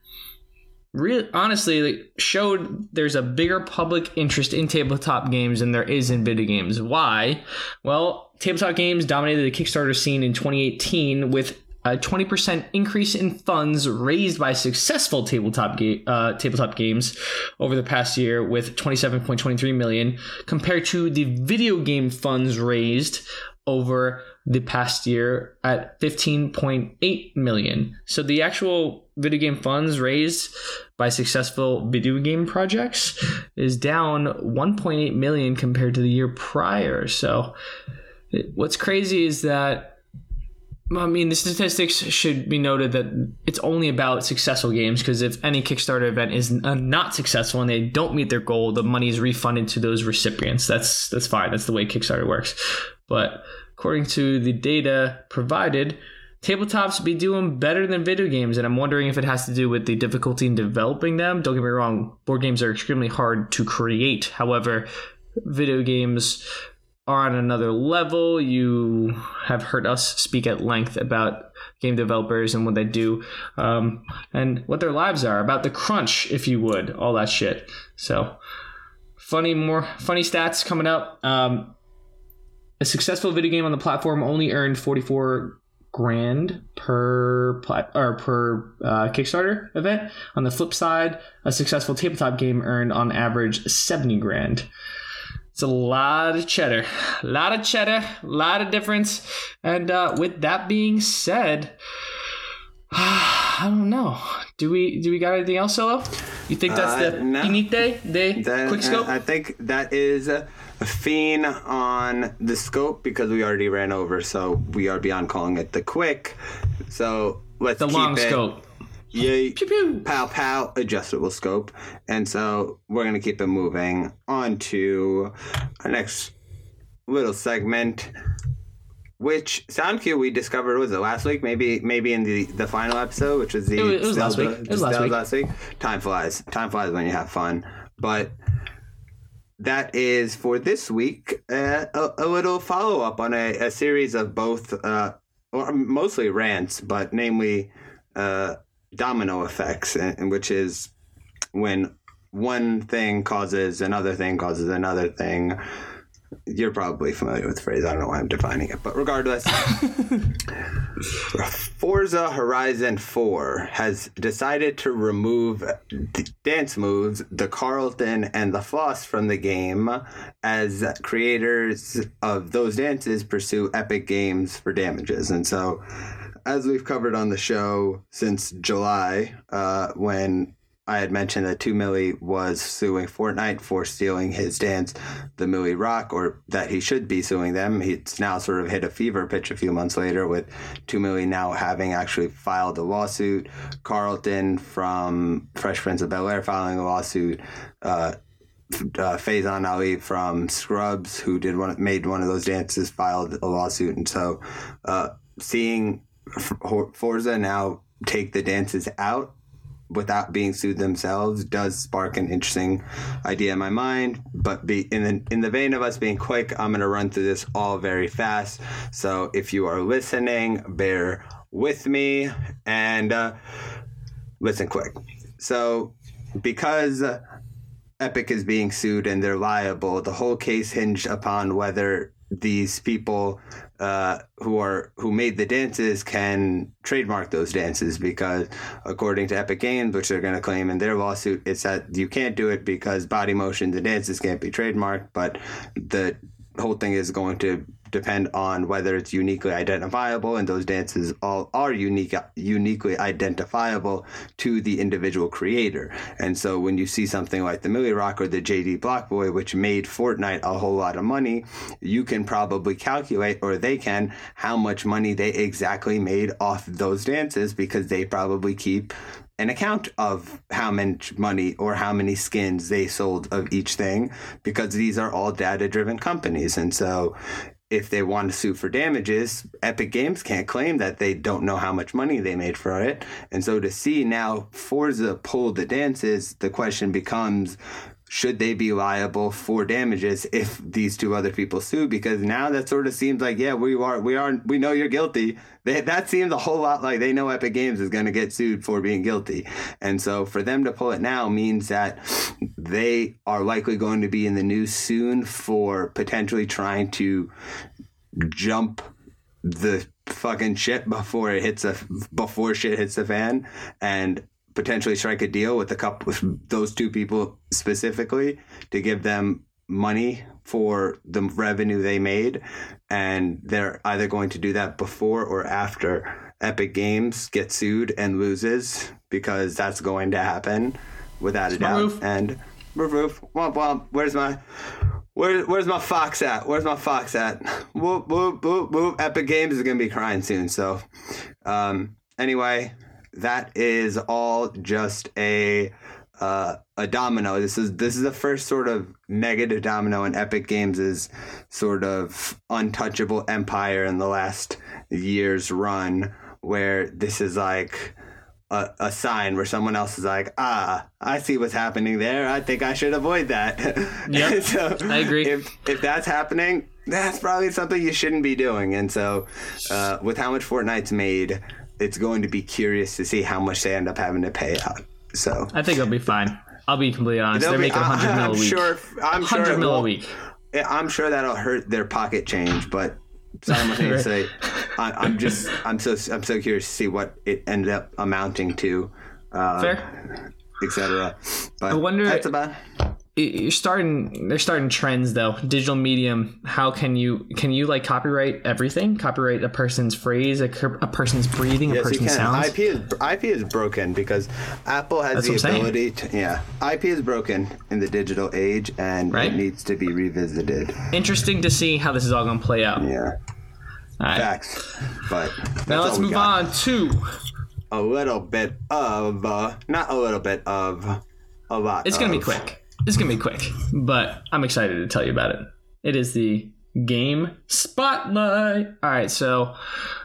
honestly showed there's a bigger public interest in tabletop games than there is in video games. Why? Well, tabletop games dominated the Kickstarter scene in 2018 with a 20% increase in funds raised by successful tabletop games over the past year, with $27.23 million compared to the video game funds raised over the past year at $15.8 million. So the actual video game funds raised by successful video game projects is down $1.8 million compared to the year prior. So what's crazy is that, I mean, the statistics should be noted that it's only about successful games, because if any Kickstarter event is not successful and they don't meet their goal, the money is refunded to those recipients. That's fine. That's the way Kickstarter works. But according to the data provided, tabletops be doing better than video games, and I'm wondering if it has to do with the difficulty in developing them. Don't get me wrong, board games are extremely hard to create. However, video games are on another level. You have heard us speak at length about game developers and what they do, and what their lives are, about the crunch, if you would, all that shit. So funny stats coming up. A successful video game on the platform only earned $44,000 per Kickstarter event. On the flip side, a successful tabletop game earned on average $70,000. It's a lot of cheddar, a lot of difference. And with that being said, I don't know. Do we got anything else, Solo? You think that's the quick scope? I think that is a fin on the scope, because we already ran over, so we are beyond calling it the quick. So let's keep it. The long scope. Yay, pew, pew. Pow, pow, adjustable scope. And so we're going to keep it moving on to our next little segment, which sound cue we discovered, was it last week? Maybe in the final episode, which was the... It was last week. Time flies. Time flies when you have fun. But that is, for this week, a little follow-up on a series of both, or mostly rants, but namely... domino effects, which is when one thing causes another thing You're probably familiar with the phrase. I don't know why I'm defining it, but regardless, Forza Horizon 4 has decided to remove the dance moves, the Carlton and the Floss from the game, as creators of those dances pursue Epic Games for damages. And so, as we've covered on the show since July, when I had mentioned that 2Millie was suing Fortnite for stealing his dance, the Millie Rock, or that he should be suing them. It's now sort of hit a fever pitch a few months later, with 2Millie now having actually filed a lawsuit, Carlton from Fresh Prince of Bel-Air filing a lawsuit, Faison Ali from Scrubs, who made one of those dances, filed a lawsuit. And so seeing Forza now take the dances out without being sued themselves does spark an interesting idea in my mind. But in the vein of us being quick, I'm going to run through this all very fast. So if you are listening, bear with me and listen quick. So because Epic is being sued and they're liable, the whole case hinged upon whether these people who made the dances can trademark those dances, because according to Epic Games, which they're going to claim in their lawsuit, it's that you can't do it because body motion, the dances can't be trademarked. But the whole thing is going to depend on whether it's uniquely identifiable, and those dances all are uniquely identifiable to the individual creator. And so when you see something like the Millie Rock or the JD Blockboy, which made Fortnite a whole lot of money, you can probably calculate, or they can, how much money they exactly made off those dances, because they probably keep an account of how much money or how many skins they sold of each thing, because these are all data-driven companies. And so if they want to sue for damages, Epic Games can't claim that they don't know how much money they made for it. And so to see now Forza pull the dances, the question becomes, should they be liable for damages if these two other people sue? Because now that sort of seems like, yeah, we know you're guilty. That seems a whole lot like they know Epic Games is going to get sued for being guilty. And so for them to pull it now means that they are likely going to be in the news soon for potentially trying to jump the fucking shit before shit hits the fan, and potentially strike a deal with a couple, with those two people specifically, to give them money for the revenue they made. And they're either going to do that before or after Epic Games gets sued and loses, because that's going to happen without a doubt. Roof. And roof, womp womp. Where's my fox at? Where's my fox at? Whoop whoop whoop whoop. Epic Games is gonna be crying soon. So, anyway, that is all just a domino. This is the first sort of negative domino in Epic Games' sort of untouchable empire in the last year's run, where this is like a sign where someone else is like, I see what's happening there. I think I should avoid that. Yeah, so I agree. If that's happening, that's probably something you shouldn't be doing. And so with how much Fortnite's made, it's going to be curious to see how much they end up having to pay out. So I think it'll be fine. I'll be completely honest. They're making 100 mil a week. I'm sure I'm sure that'll hurt their pocket change, but simultaneously, right. I'm so curious to see what it ended up amounting to, fair, etc. But I wonder. That's about. They're starting trends though. Digital medium. How can you like copyright everything? Copyright a person's phrase, a person's breathing, yes, a person's sounds. IP is broken because Apple has the ability to. Yeah, IP is broken in the digital age, and right? It needs to be revisited. Interesting to see how this is all going to play out. Yeah, right. Facts. But now let's move on to a lot. It's going to be quick. It's going to be quick, but I'm excited to tell you about it. It is the Game Spotlight. All right, so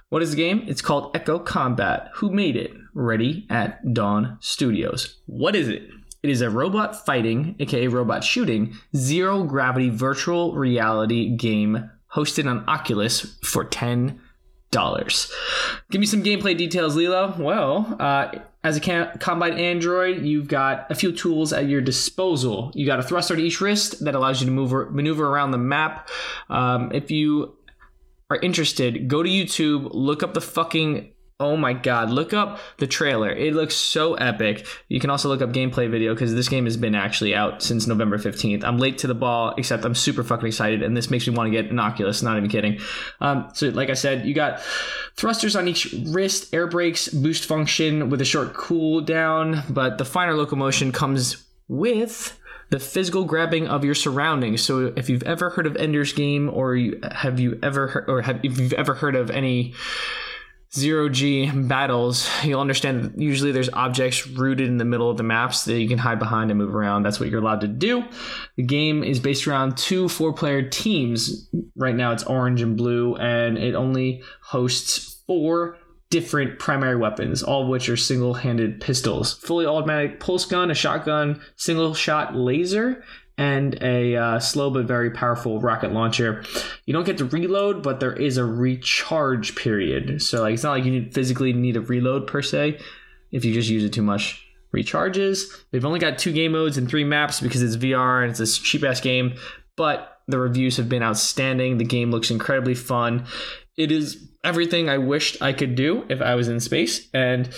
what is the game? It's called Echo Combat. Who made it? Ready at Dawn Studios. What is it? It is a robot fighting, aka robot shooting, zero gravity virtual reality game hosted on Oculus for $10. Give me some gameplay details, Lilo. Well, as a combined android, you've got a few tools at your disposal. You got a thruster to each wrist that allows you to maneuver around the map. If you are interested, go to YouTube, look up the fucking... Oh my god, look up the trailer. It looks so epic. You can also look up gameplay video, because this game has been actually out since November 15th. I'm late to the ball, except I'm super fucking excited, and this makes me want to get an Oculus, not even kidding. So like I said, you got thrusters on each wrist, air brakes, boost function with a short cooldown, but the finer locomotion comes with the physical grabbing of your surroundings. So if you've ever heard of Ender's Game, or if you've ever heard of any... Zero-G battles, you'll understand that usually there's objects rooted in the middle of the maps that you can hide behind and move around. That's what you're allowed to do. The game is based around 2 4-player teams. Right now it's orange and blue, and it only hosts 4 different primary weapons, all of which are single-handed pistols. Fully automatic pulse gun, a shotgun, single-shot laser, and a slow but very powerful rocket launcher. You don't get to reload, but there is a recharge period. So like, it's not like you physically need a reload per se. If you just use it too much, recharges. They've only got 2 game modes and 3 maps because it's VR and it's a cheap ass game, but the reviews have been outstanding. The game looks incredibly fun. It is everything I wished I could do if I was in space, and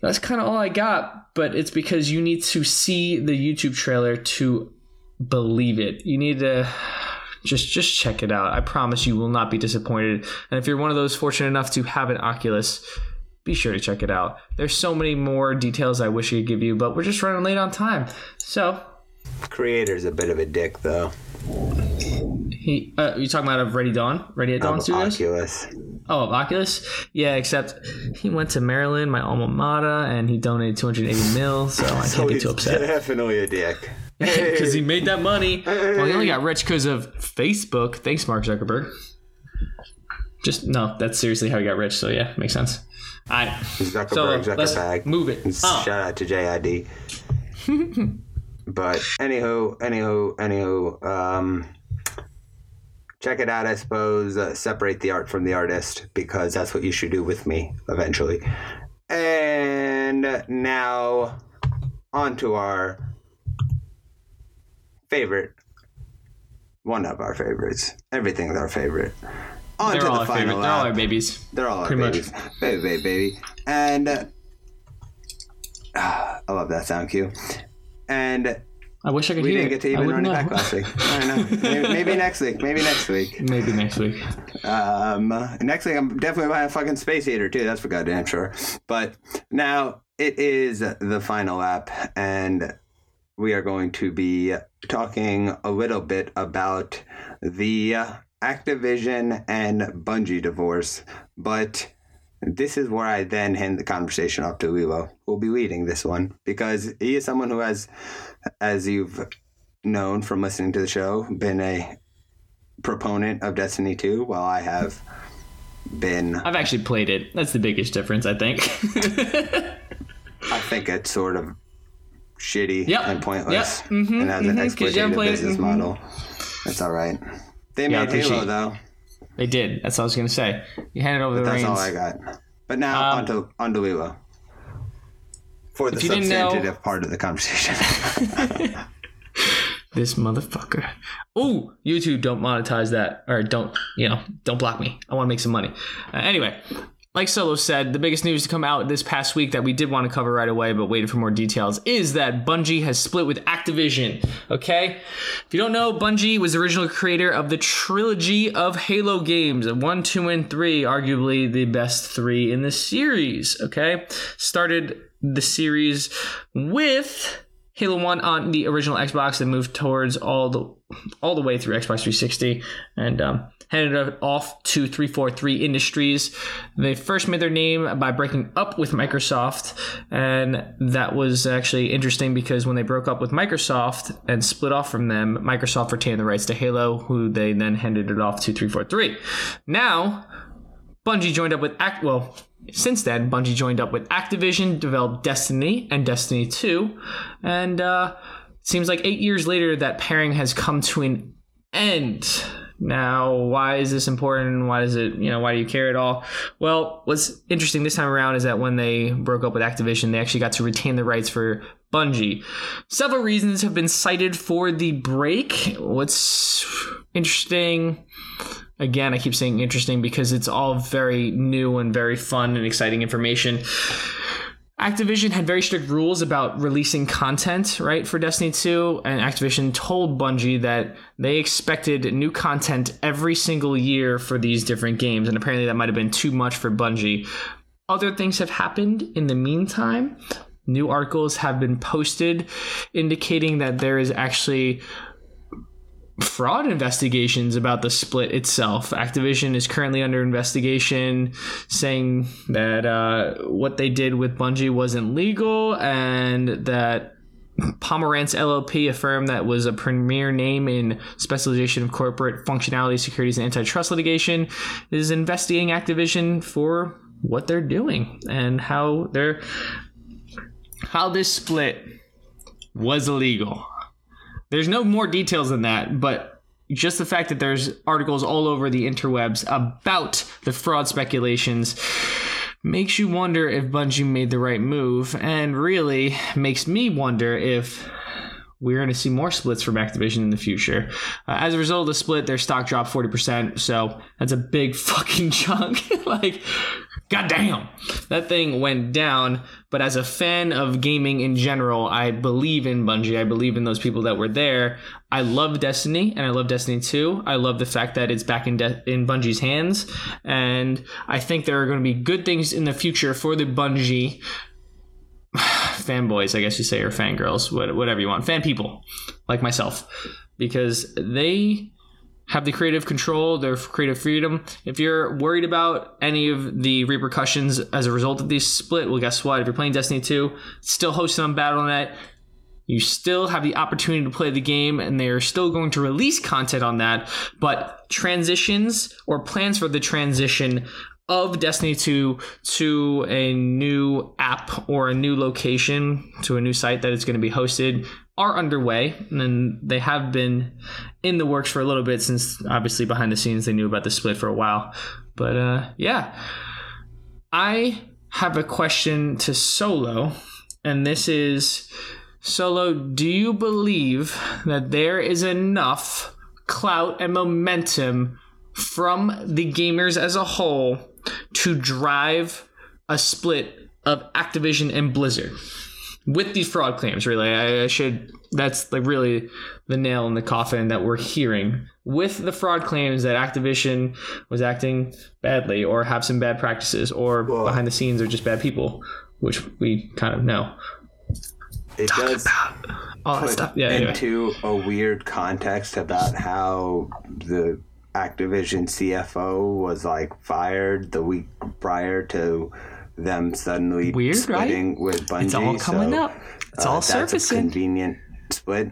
that's kind of all I got, but it's because you need to see the YouTube trailer to believe it. You need to just check it out. I promise you will not be disappointed. And if you're one of those fortunate enough to have an Oculus, be sure to check it out. There's so many more details I wish I could give you, but we're just running late on time. So creator's a bit of a dick though. He you talking about of Ready at Dawn Studios? Oculus. Oh, Oculus? Yeah, except he went to Maryland, my alma mater, and he donated 280 mil, so I can't get too upset. Definitely a dick. Because he made that money. Well, he only got rich because of Facebook. Thanks, Mark Zuckerberg. That's seriously how he got rich. So yeah, makes sense. All right, Zuckerberg. Let's move it. Shout out to JID. But anywho, check it out, I suppose. Separate the art from the artist, because that's what you should do with me eventually. And now on to our one of our favorites. Everything's our favorite. On to the final lap. They're all our babies. They're all our babies. Pretty much. Baby, baby, baby. And I love that sound cue. And I wish I could hear it. We didn't get to even run it back last week. I don't know. Maybe next week. Maybe next week. Maybe next week. Next week, I'm definitely buying a fucking space heater, too. That's for goddamn sure. But now it is the final lap, and we are going to be talking a little bit about the Activision and Bungie divorce. But this is where I then hand the conversation off to Lilo, who will be leading this one, because he is someone who has, as you've known from listening to the show, been a proponent of Destiny 2, while I have been... I've actually played it. That's the biggest difference, I think. I think it's sort of shitty and pointless, and has an exploitative business model. That's all right. They made Halo, though. They did. That's what I was going to say. You handed over the reins. That's all I got. But now on to Lilo for the substantive part of the conversation. This motherfucker. Oh, YouTube, don't monetize that, or don't block me. I want to make some money. Anyway, like Solo said, the biggest news to come out this past week that we did want to cover right away but waited for more details is that Bungie has split with Activision, okay? If you don't know, Bungie was the original creator of the trilogy of Halo games, 1, 2, and 3, arguably the best three in the series, okay? Started the series with Halo 1 on the original Xbox and moved towards all the way through Xbox 360 and headed off to 343 Industries. They first made their name by breaking up with Microsoft, and that was actually interesting because when they broke up with Microsoft and split off from them, Microsoft retained the rights to Halo, who they then handed it off to 343. Now, Bungie joined up with since then, Bungie joined up with Activision, developed Destiny and Destiny 2, and it seems like 8 years later that pairing has come to an end. Now, why is this important? Why does it, why do you care at all? Well, what's interesting this time around is that when they broke up with Activision, they actually got to retain the rights for Bungie. Several reasons have been cited for the break. What's interesting, again, I keep saying interesting because it's all very new and very fun and exciting information. Activision had very strict rules about releasing content, right, for Destiny 2, and Activision told Bungie that they expected new content every single year for these different games, and apparently that might have been too much for Bungie. Other things have happened in the meantime. New articles have been posted indicating that there is actually fraud investigations about the split itself. Activision is currently under investigation, saying that what they did with Bungie wasn't legal, and that Pomerantz LLP, a firm that was a premier name in specialization of corporate functionality, securities, and antitrust litigation, is investigating Activision for what they're doing and how this split was illegal. There's no more details than that, but just the fact that there's articles all over the interwebs about the fraud speculations makes you wonder if Bungie made the right move, and really makes me wonder if we're going to see more splits from Activision in the future. As a result of the split, their stock dropped 40%, so that's a big fucking chunk. Goddamn, that thing went down. But as a fan of gaming in general, I believe in Bungie. I believe in those people that were there. I love Destiny, and I love Destiny 2. I love the fact that it's back in Bungie's hands. And I think there are going to be good things in the future for the Bungie fanboys, I guess you say, or fangirls, whatever you want. Fan people, like myself. Because they have the creative control, their creative freedom. If you're worried about any of the repercussions as a result of this split, well, guess what? If you're playing Destiny 2, it's still hosted on Battle.net. You still have the opportunity to play the game, and they're still going to release content on that. But transitions or plans for the transition of Destiny 2 to a new app or a new location, to a new site that it's going to be hosted, are underway, and they have been in the works for a little bit, since obviously behind the scenes they knew about the split for a while. But I have a question to Solo, and this is, Solo, do you believe that there is enough clout and momentum from the gamers as a whole to drive a split of Activision and Blizzard with these fraud claims. Really, I should, that's like really the nail in the coffin that we're hearing with the fraud claims that Activision was acting badly or have some bad practices or behind the scenes are just bad people, which we kind of know. It Talk does all that stuff. Yeah, into anyway. A weird context about how the Activision CFO was like fired the week prior to them suddenly weird, splitting right? with Bungie. It's all coming up. It's all surfacing. That's a convenient split.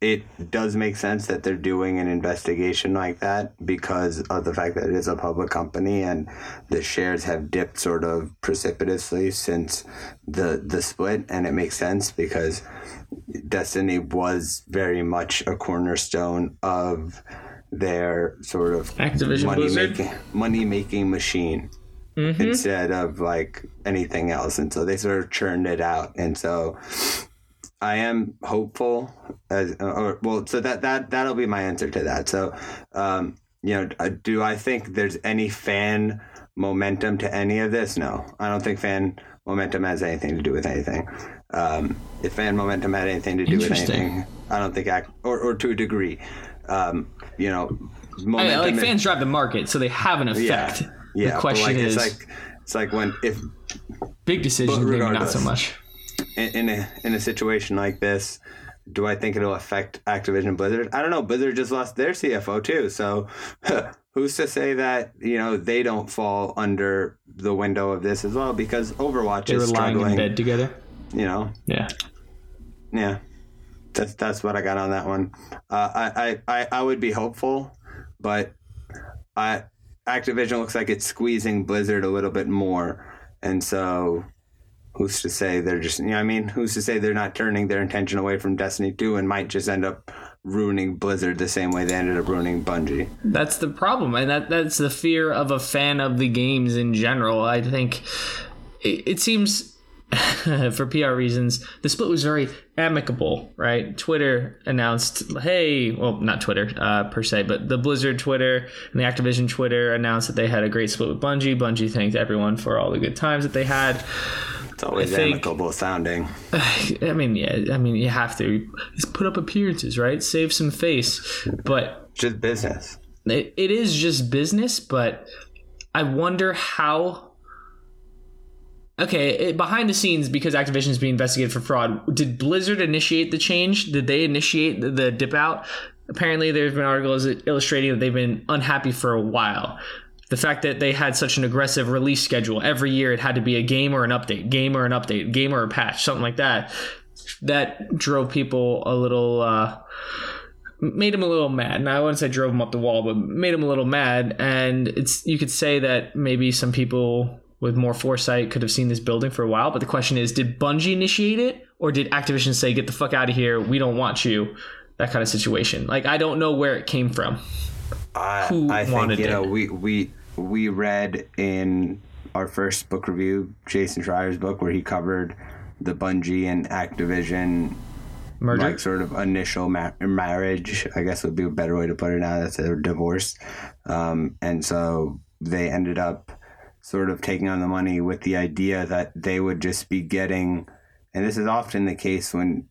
It does make sense that they're doing an investigation like that because of the fact that it is a public company and the shares have dipped sort of precipitously since the split, and it makes sense because Destiny was very much a cornerstone of their sort of Activision money-making machine. Mm-hmm. Instead of like anything else, and so they sort of churned it out, and so I am hopeful as so that'll be my answer to that. So do I think there's any fan momentum to any of this? No, I don't think fan momentum has anything to do with anything. If fan momentum had anything to do with anything, I don't think or to a degree, fans drive the market, so they have an effect. Yeah. Yeah, the question is, it's like when if big decisions, maybe not so much. In a situation like this, do I think it'll affect Activision Blizzard? I don't know. Blizzard just lost their CFO too, so who's to say that they don't fall under the window of this as well? Because Overwatch is struggling. They were lying in bed together. Yeah. That's what I got on that one. I would be hopeful, but Activision looks like it's squeezing Blizzard a little bit more, and so who's to say they're just who's to say they're not turning their intention away from Destiny 2 and might just end up ruining Blizzard the same way they ended up ruining Bungie. That's the problem, and that's the fear of a fan of the games in general. I think it seems for PR reasons, the split was very amicable, right? Twitter announced, not Twitter per se, but the Blizzard Twitter and the Activision Twitter announced that they had a great split with Bungie. Bungie thanked everyone for all the good times that they had. It's always amicable sounding. I mean, you have to just put up appearances, right? Save some face, but just business. It is just business, but I wonder how. Okay, behind the scenes, because Activision is being investigated for fraud, did Blizzard initiate the change? Did they initiate the dip out? Apparently, there have been articles illustrating that they've been unhappy for a while. The fact that they had such an aggressive release schedule, every year it had to be a game or an update, game or a patch, something like that. That drove people a little... made him a little mad, and I wouldn't say drove him up the wall, but made him a little mad, and you could say that maybe some people... with more foresight could have seen this building for a while. But the question is, did Bungie initiate it, or did Activision say, get the fuck out of here, we don't want you? That kind of situation. Like, I don't know where it came from. I think, we read in our first book review, Jason Schreier's book, where he covered the Bungie and Activision merger, like sort of initial marriage, I guess would be a better way to put it now. That's a divorce. And so they ended up sort of taking on the money with the idea that they would just be getting, and this is often the case when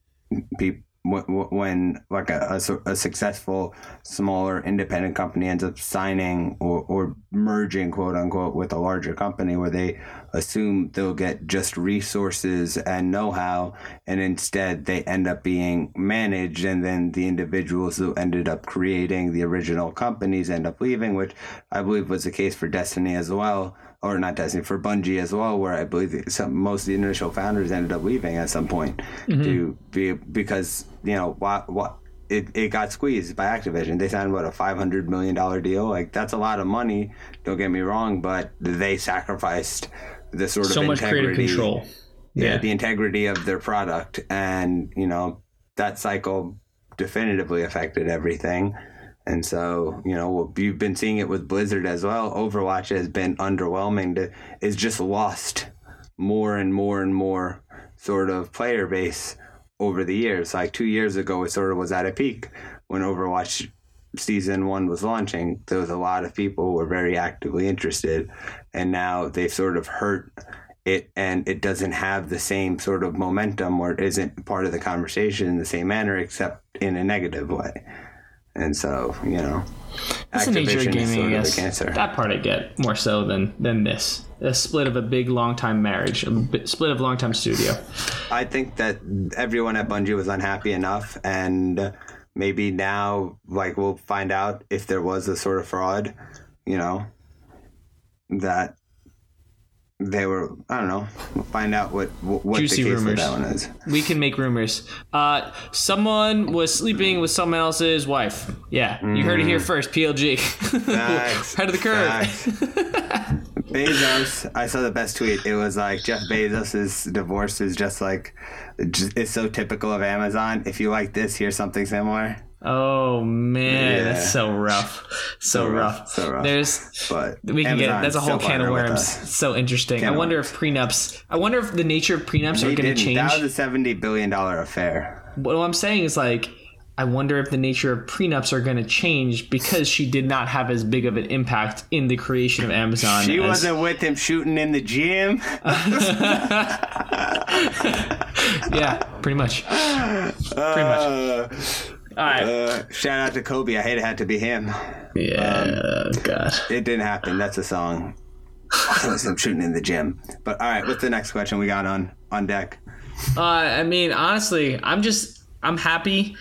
people, like a successful smaller independent company ends up signing or merging, quote unquote, with a larger company, where they assume they'll get just resources and know-how, and instead they end up being managed, and then the individuals who ended up creating the original companies end up leaving, which I believe was the case for Destiny as well. Or not Destiny, for Bungie as well, where I believe most of the initial founders ended up leaving at some point, mm-hmm. because it got squeezed by Activision. They signed a $500 million deal. Like, that's a lot of money. Don't get me wrong, but they sacrificed the sort of integrity, much creative control. Yeah, the integrity of their product, and that cycle definitively affected everything. And so, you've been seeing it with Blizzard as well. Overwatch has been underwhelming. It's just lost more and more and more sort of player base over the years. Like 2 years ago, it sort of was at a peak when Overwatch season one was launching, there was a lot of people who were very actively interested, and now they've sort of hurt it, and it doesn't have the same sort of momentum, or it isn't part of the conversation in the same manner, except in a negative way. And so, you know, that's the nature of gaming, sort of, I guess. Cancer. That part I get more so than this. A split of a big, long-time marriage. A split of long-time studio. I think that everyone at Bungie was unhappy enough, and maybe now, like, we'll find out if there was a sort of fraud, you know, that they were, I don't know, we'll find out what the case rumors. Of that one is. We can make rumors. Someone was sleeping with someone else's wife. Yeah, you heard it here first, PLG. Facts. Head of the curve. Facts. Bezos, I saw the best tweet. It was like, Jeff Bezos's divorce is just like, it's so typical of Amazon. If you like this, here's something similar. Oh man, yeah. That's so rough. So rough. There's we can get that's a whole can of worms. It's so interesting. I wonder if prenups the nature of prenups are gonna change. That was a $70 billion affair. What I'm saying is, like, I wonder if the nature of prenups are gonna change because she did not have as big of an impact in the creation of Amazon. She wasn't with him shooting in the gym. Yeah, pretty much. All right. Shout out to Kobe. I hate it had to be him. Yeah, God. It didn't happen. That's a song. I'm shooting in the gym. But all right, what's the next question we got on deck? I mean, honestly, I'm happy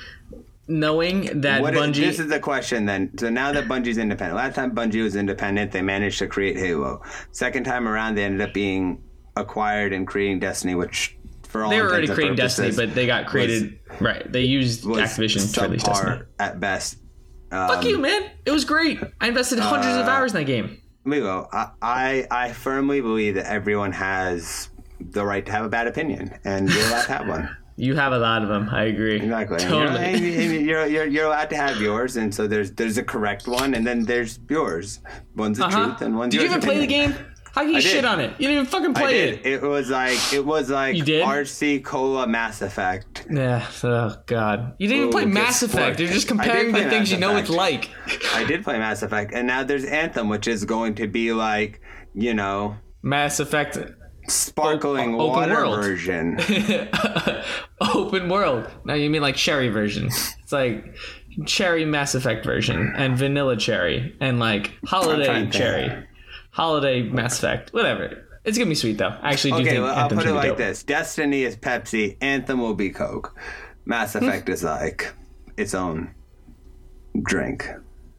knowing that Bungie. This is the question then. So now that Bungie's independent, last time Bungie was independent, they managed to create Halo. Second time around, they ended up being acquired and creating Destiny, which. They were already creating Destiny, but they got created. Right, they used Activision to release Destiny. At best. Fuck you, man! It was great. I invested hundreds of hours in that game. Lilo, I firmly believe that everyone has the right to have a bad opinion, and you're allowed to have one. You have a lot of them. I agree. Exactly. Totally. You're allowed to have yours, and so there's a correct one, and then there's yours. One's the truth, and one's yours. Did you even play the game? How can you shit on it? You didn't even fucking play it. It was like RC Cola Mass Effect. Yeah. Oh God. You didn't even play Mass Effect. You're just comparing the things you know it's like. I did play Mass Effect, and now there's Anthem, which is going to be like, you know, Mass Effect sparkling water version. Open world. No, you mean like cherry version. It's like cherry Mass Effect version and vanilla cherry and like holiday cherry. Holiday Mass Effect, whatever. It's gonna be sweet though. I actually do think I'll put it like dope. This: Destiny is Pepsi, Anthem will be Coke, Mass Effect is like its own drink.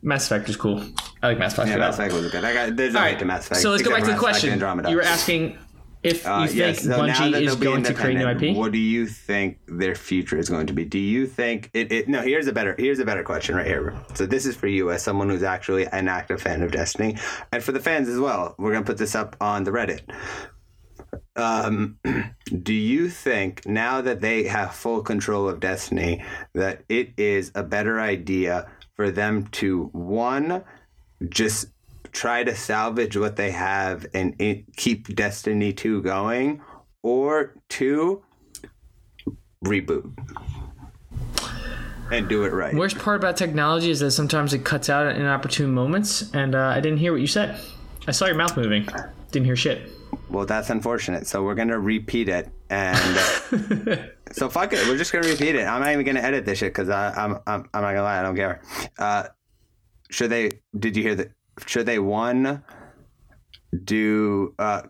Mass Effect is cool. I like Mass Effect. Yeah, Mass Effect was good. There's no right to Mass Effect. So let's go back to the question. You were asking if you think Bungie is going to create new IP. What do you think their future is going to be? Do you think it? No, here's a better question right here. So this is for you as someone who's actually an active fan of Destiny, and for the fans as well. We're gonna put this up on the Reddit. Do you think now that they have full control of Destiny that it is a better idea for them to just try to salvage what they have and keep Destiny 2 going, or 2, reboot and do it right? Worst part about technology is that sometimes it cuts out at inopportune moments, and I didn't hear what you said. I saw your mouth moving. Didn't hear shit. Well, that's unfortunate. So we're going to repeat it. And so fuck it. We're just going to repeat it. I'm not even going to edit this shit because I'm not going to lie. I don't care. Should they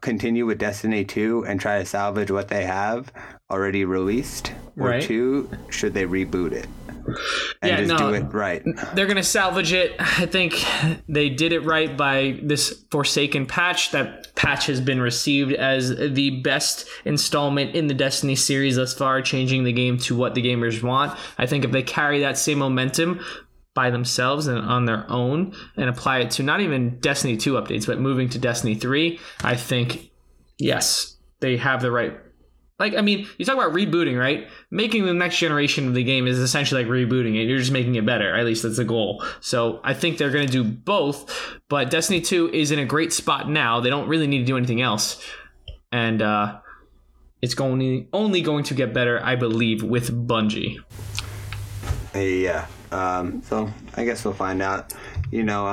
continue with Destiny 2 and try to salvage what they have already released, or right. 2, should they reboot it and do it right? They're gonna salvage it. I think they did it right by this Forsaken patch. That patch has been received as the best installment in the Destiny series thus far, changing the game to what the gamers want. I think if they carry that same momentum by themselves and on their own and apply it to not even Destiny 2 updates, but moving to Destiny 3, I think, yes, they have the right. Like, I mean, you talk about rebooting, right? Making the next generation of the game is essentially like rebooting it. You're just making it better. At least that's the goal. So I think they're going to do both, but Destiny 2 is in a great spot now. They don't really need to do anything else. And it's only going to get better, I believe, with Bungie. Yeah. So I guess we'll find out. You know,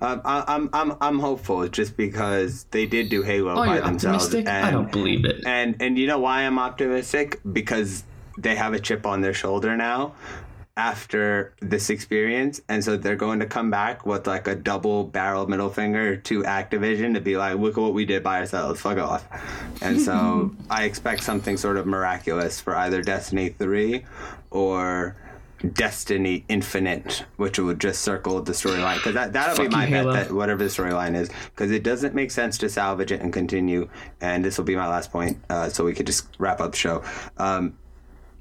I'm hopeful just because they did do Halo by themselves. Optimistic? And, I don't believe it. And you know why I'm optimistic? Because they have a chip on their shoulder now after this experience, and so they're going to come back with like a double-barreled middle finger to Activision to be like, look at what we did by ourselves, fuck off. And so I expect something sort of miraculous for either Destiny 3 or Destiny Infinite, which would just circle the storyline, because that'll be my Halo bet, that whatever the storyline is, because it doesn't make sense to salvage it and continue. And this will be my last point, so we could just wrap up the show,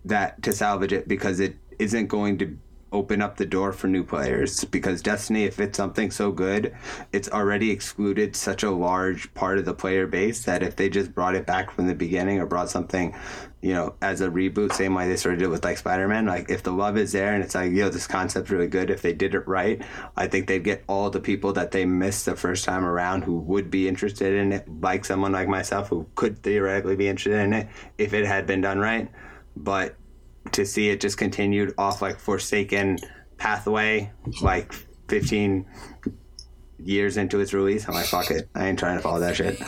that to salvage it, because it isn't going to open up the door for new players, because Destiny, if it's something so good, it's already excluded such a large part of the player base that if they just brought it back from the beginning or brought something, you know, as a reboot, same way they sort of did with like Spider-Man, like if the love is there and it's like, yo, this concept's really good, if they did it right, I think they'd get all the people that they missed the first time around who would be interested in it, like someone like myself who could theoretically be interested in it if it had been done right. But to see it just continued off like Forsaken pathway, like 15 years into its release, I'm like, fuck it, I ain't trying to follow that shit.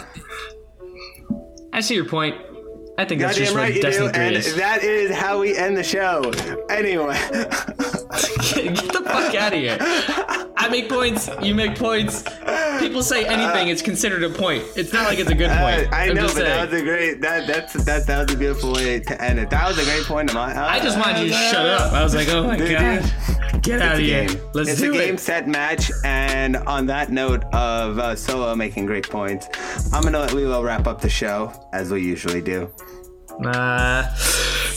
I see your point. I think that's just right, what Destiny 3 is. And that is how we end the show. Anyway. Get the fuck out of here. I make points. You make points. People say anything, it's considered a point. It's not like it's a good point. I know, but saying. That was a great. That was a beautiful way to end it. That was a great point of mine. I just wanted you to shut up. I was like, oh my god, get out of here. Let's do it. It's a game, set, match, and on that note of Solo making great points, I'm gonna let Lilo wrap up the show as we usually do.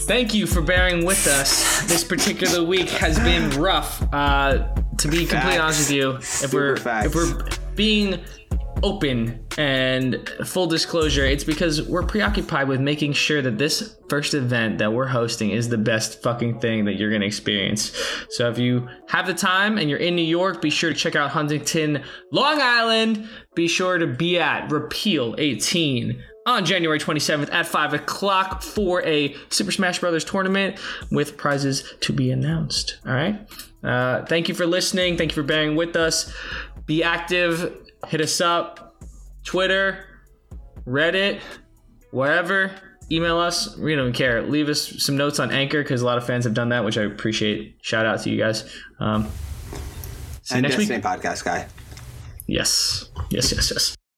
Thank you for bearing with us. This particular week has been rough. To be completely honest with you, if we're being open and full disclosure, it's because we're preoccupied with making sure that this first event that we're hosting is the best fucking thing that you're going to experience. So if you have the time and you're in New York, be sure to check out Huntington, Long Island. Be sure to be at Repeal 18 on January 27th at 5 o'clock for a Super Smash Bros. Tournament with prizes to be announced. All right. Thank you for listening. Thank you for bearing with us. Be active. Hit us up. Twitter, Reddit, wherever. Email us. We don't even care. Leave us some notes on Anchor, because a lot of fans have done that, which I appreciate. Shout out to you guys. See you next week. Podcast guy. Yes.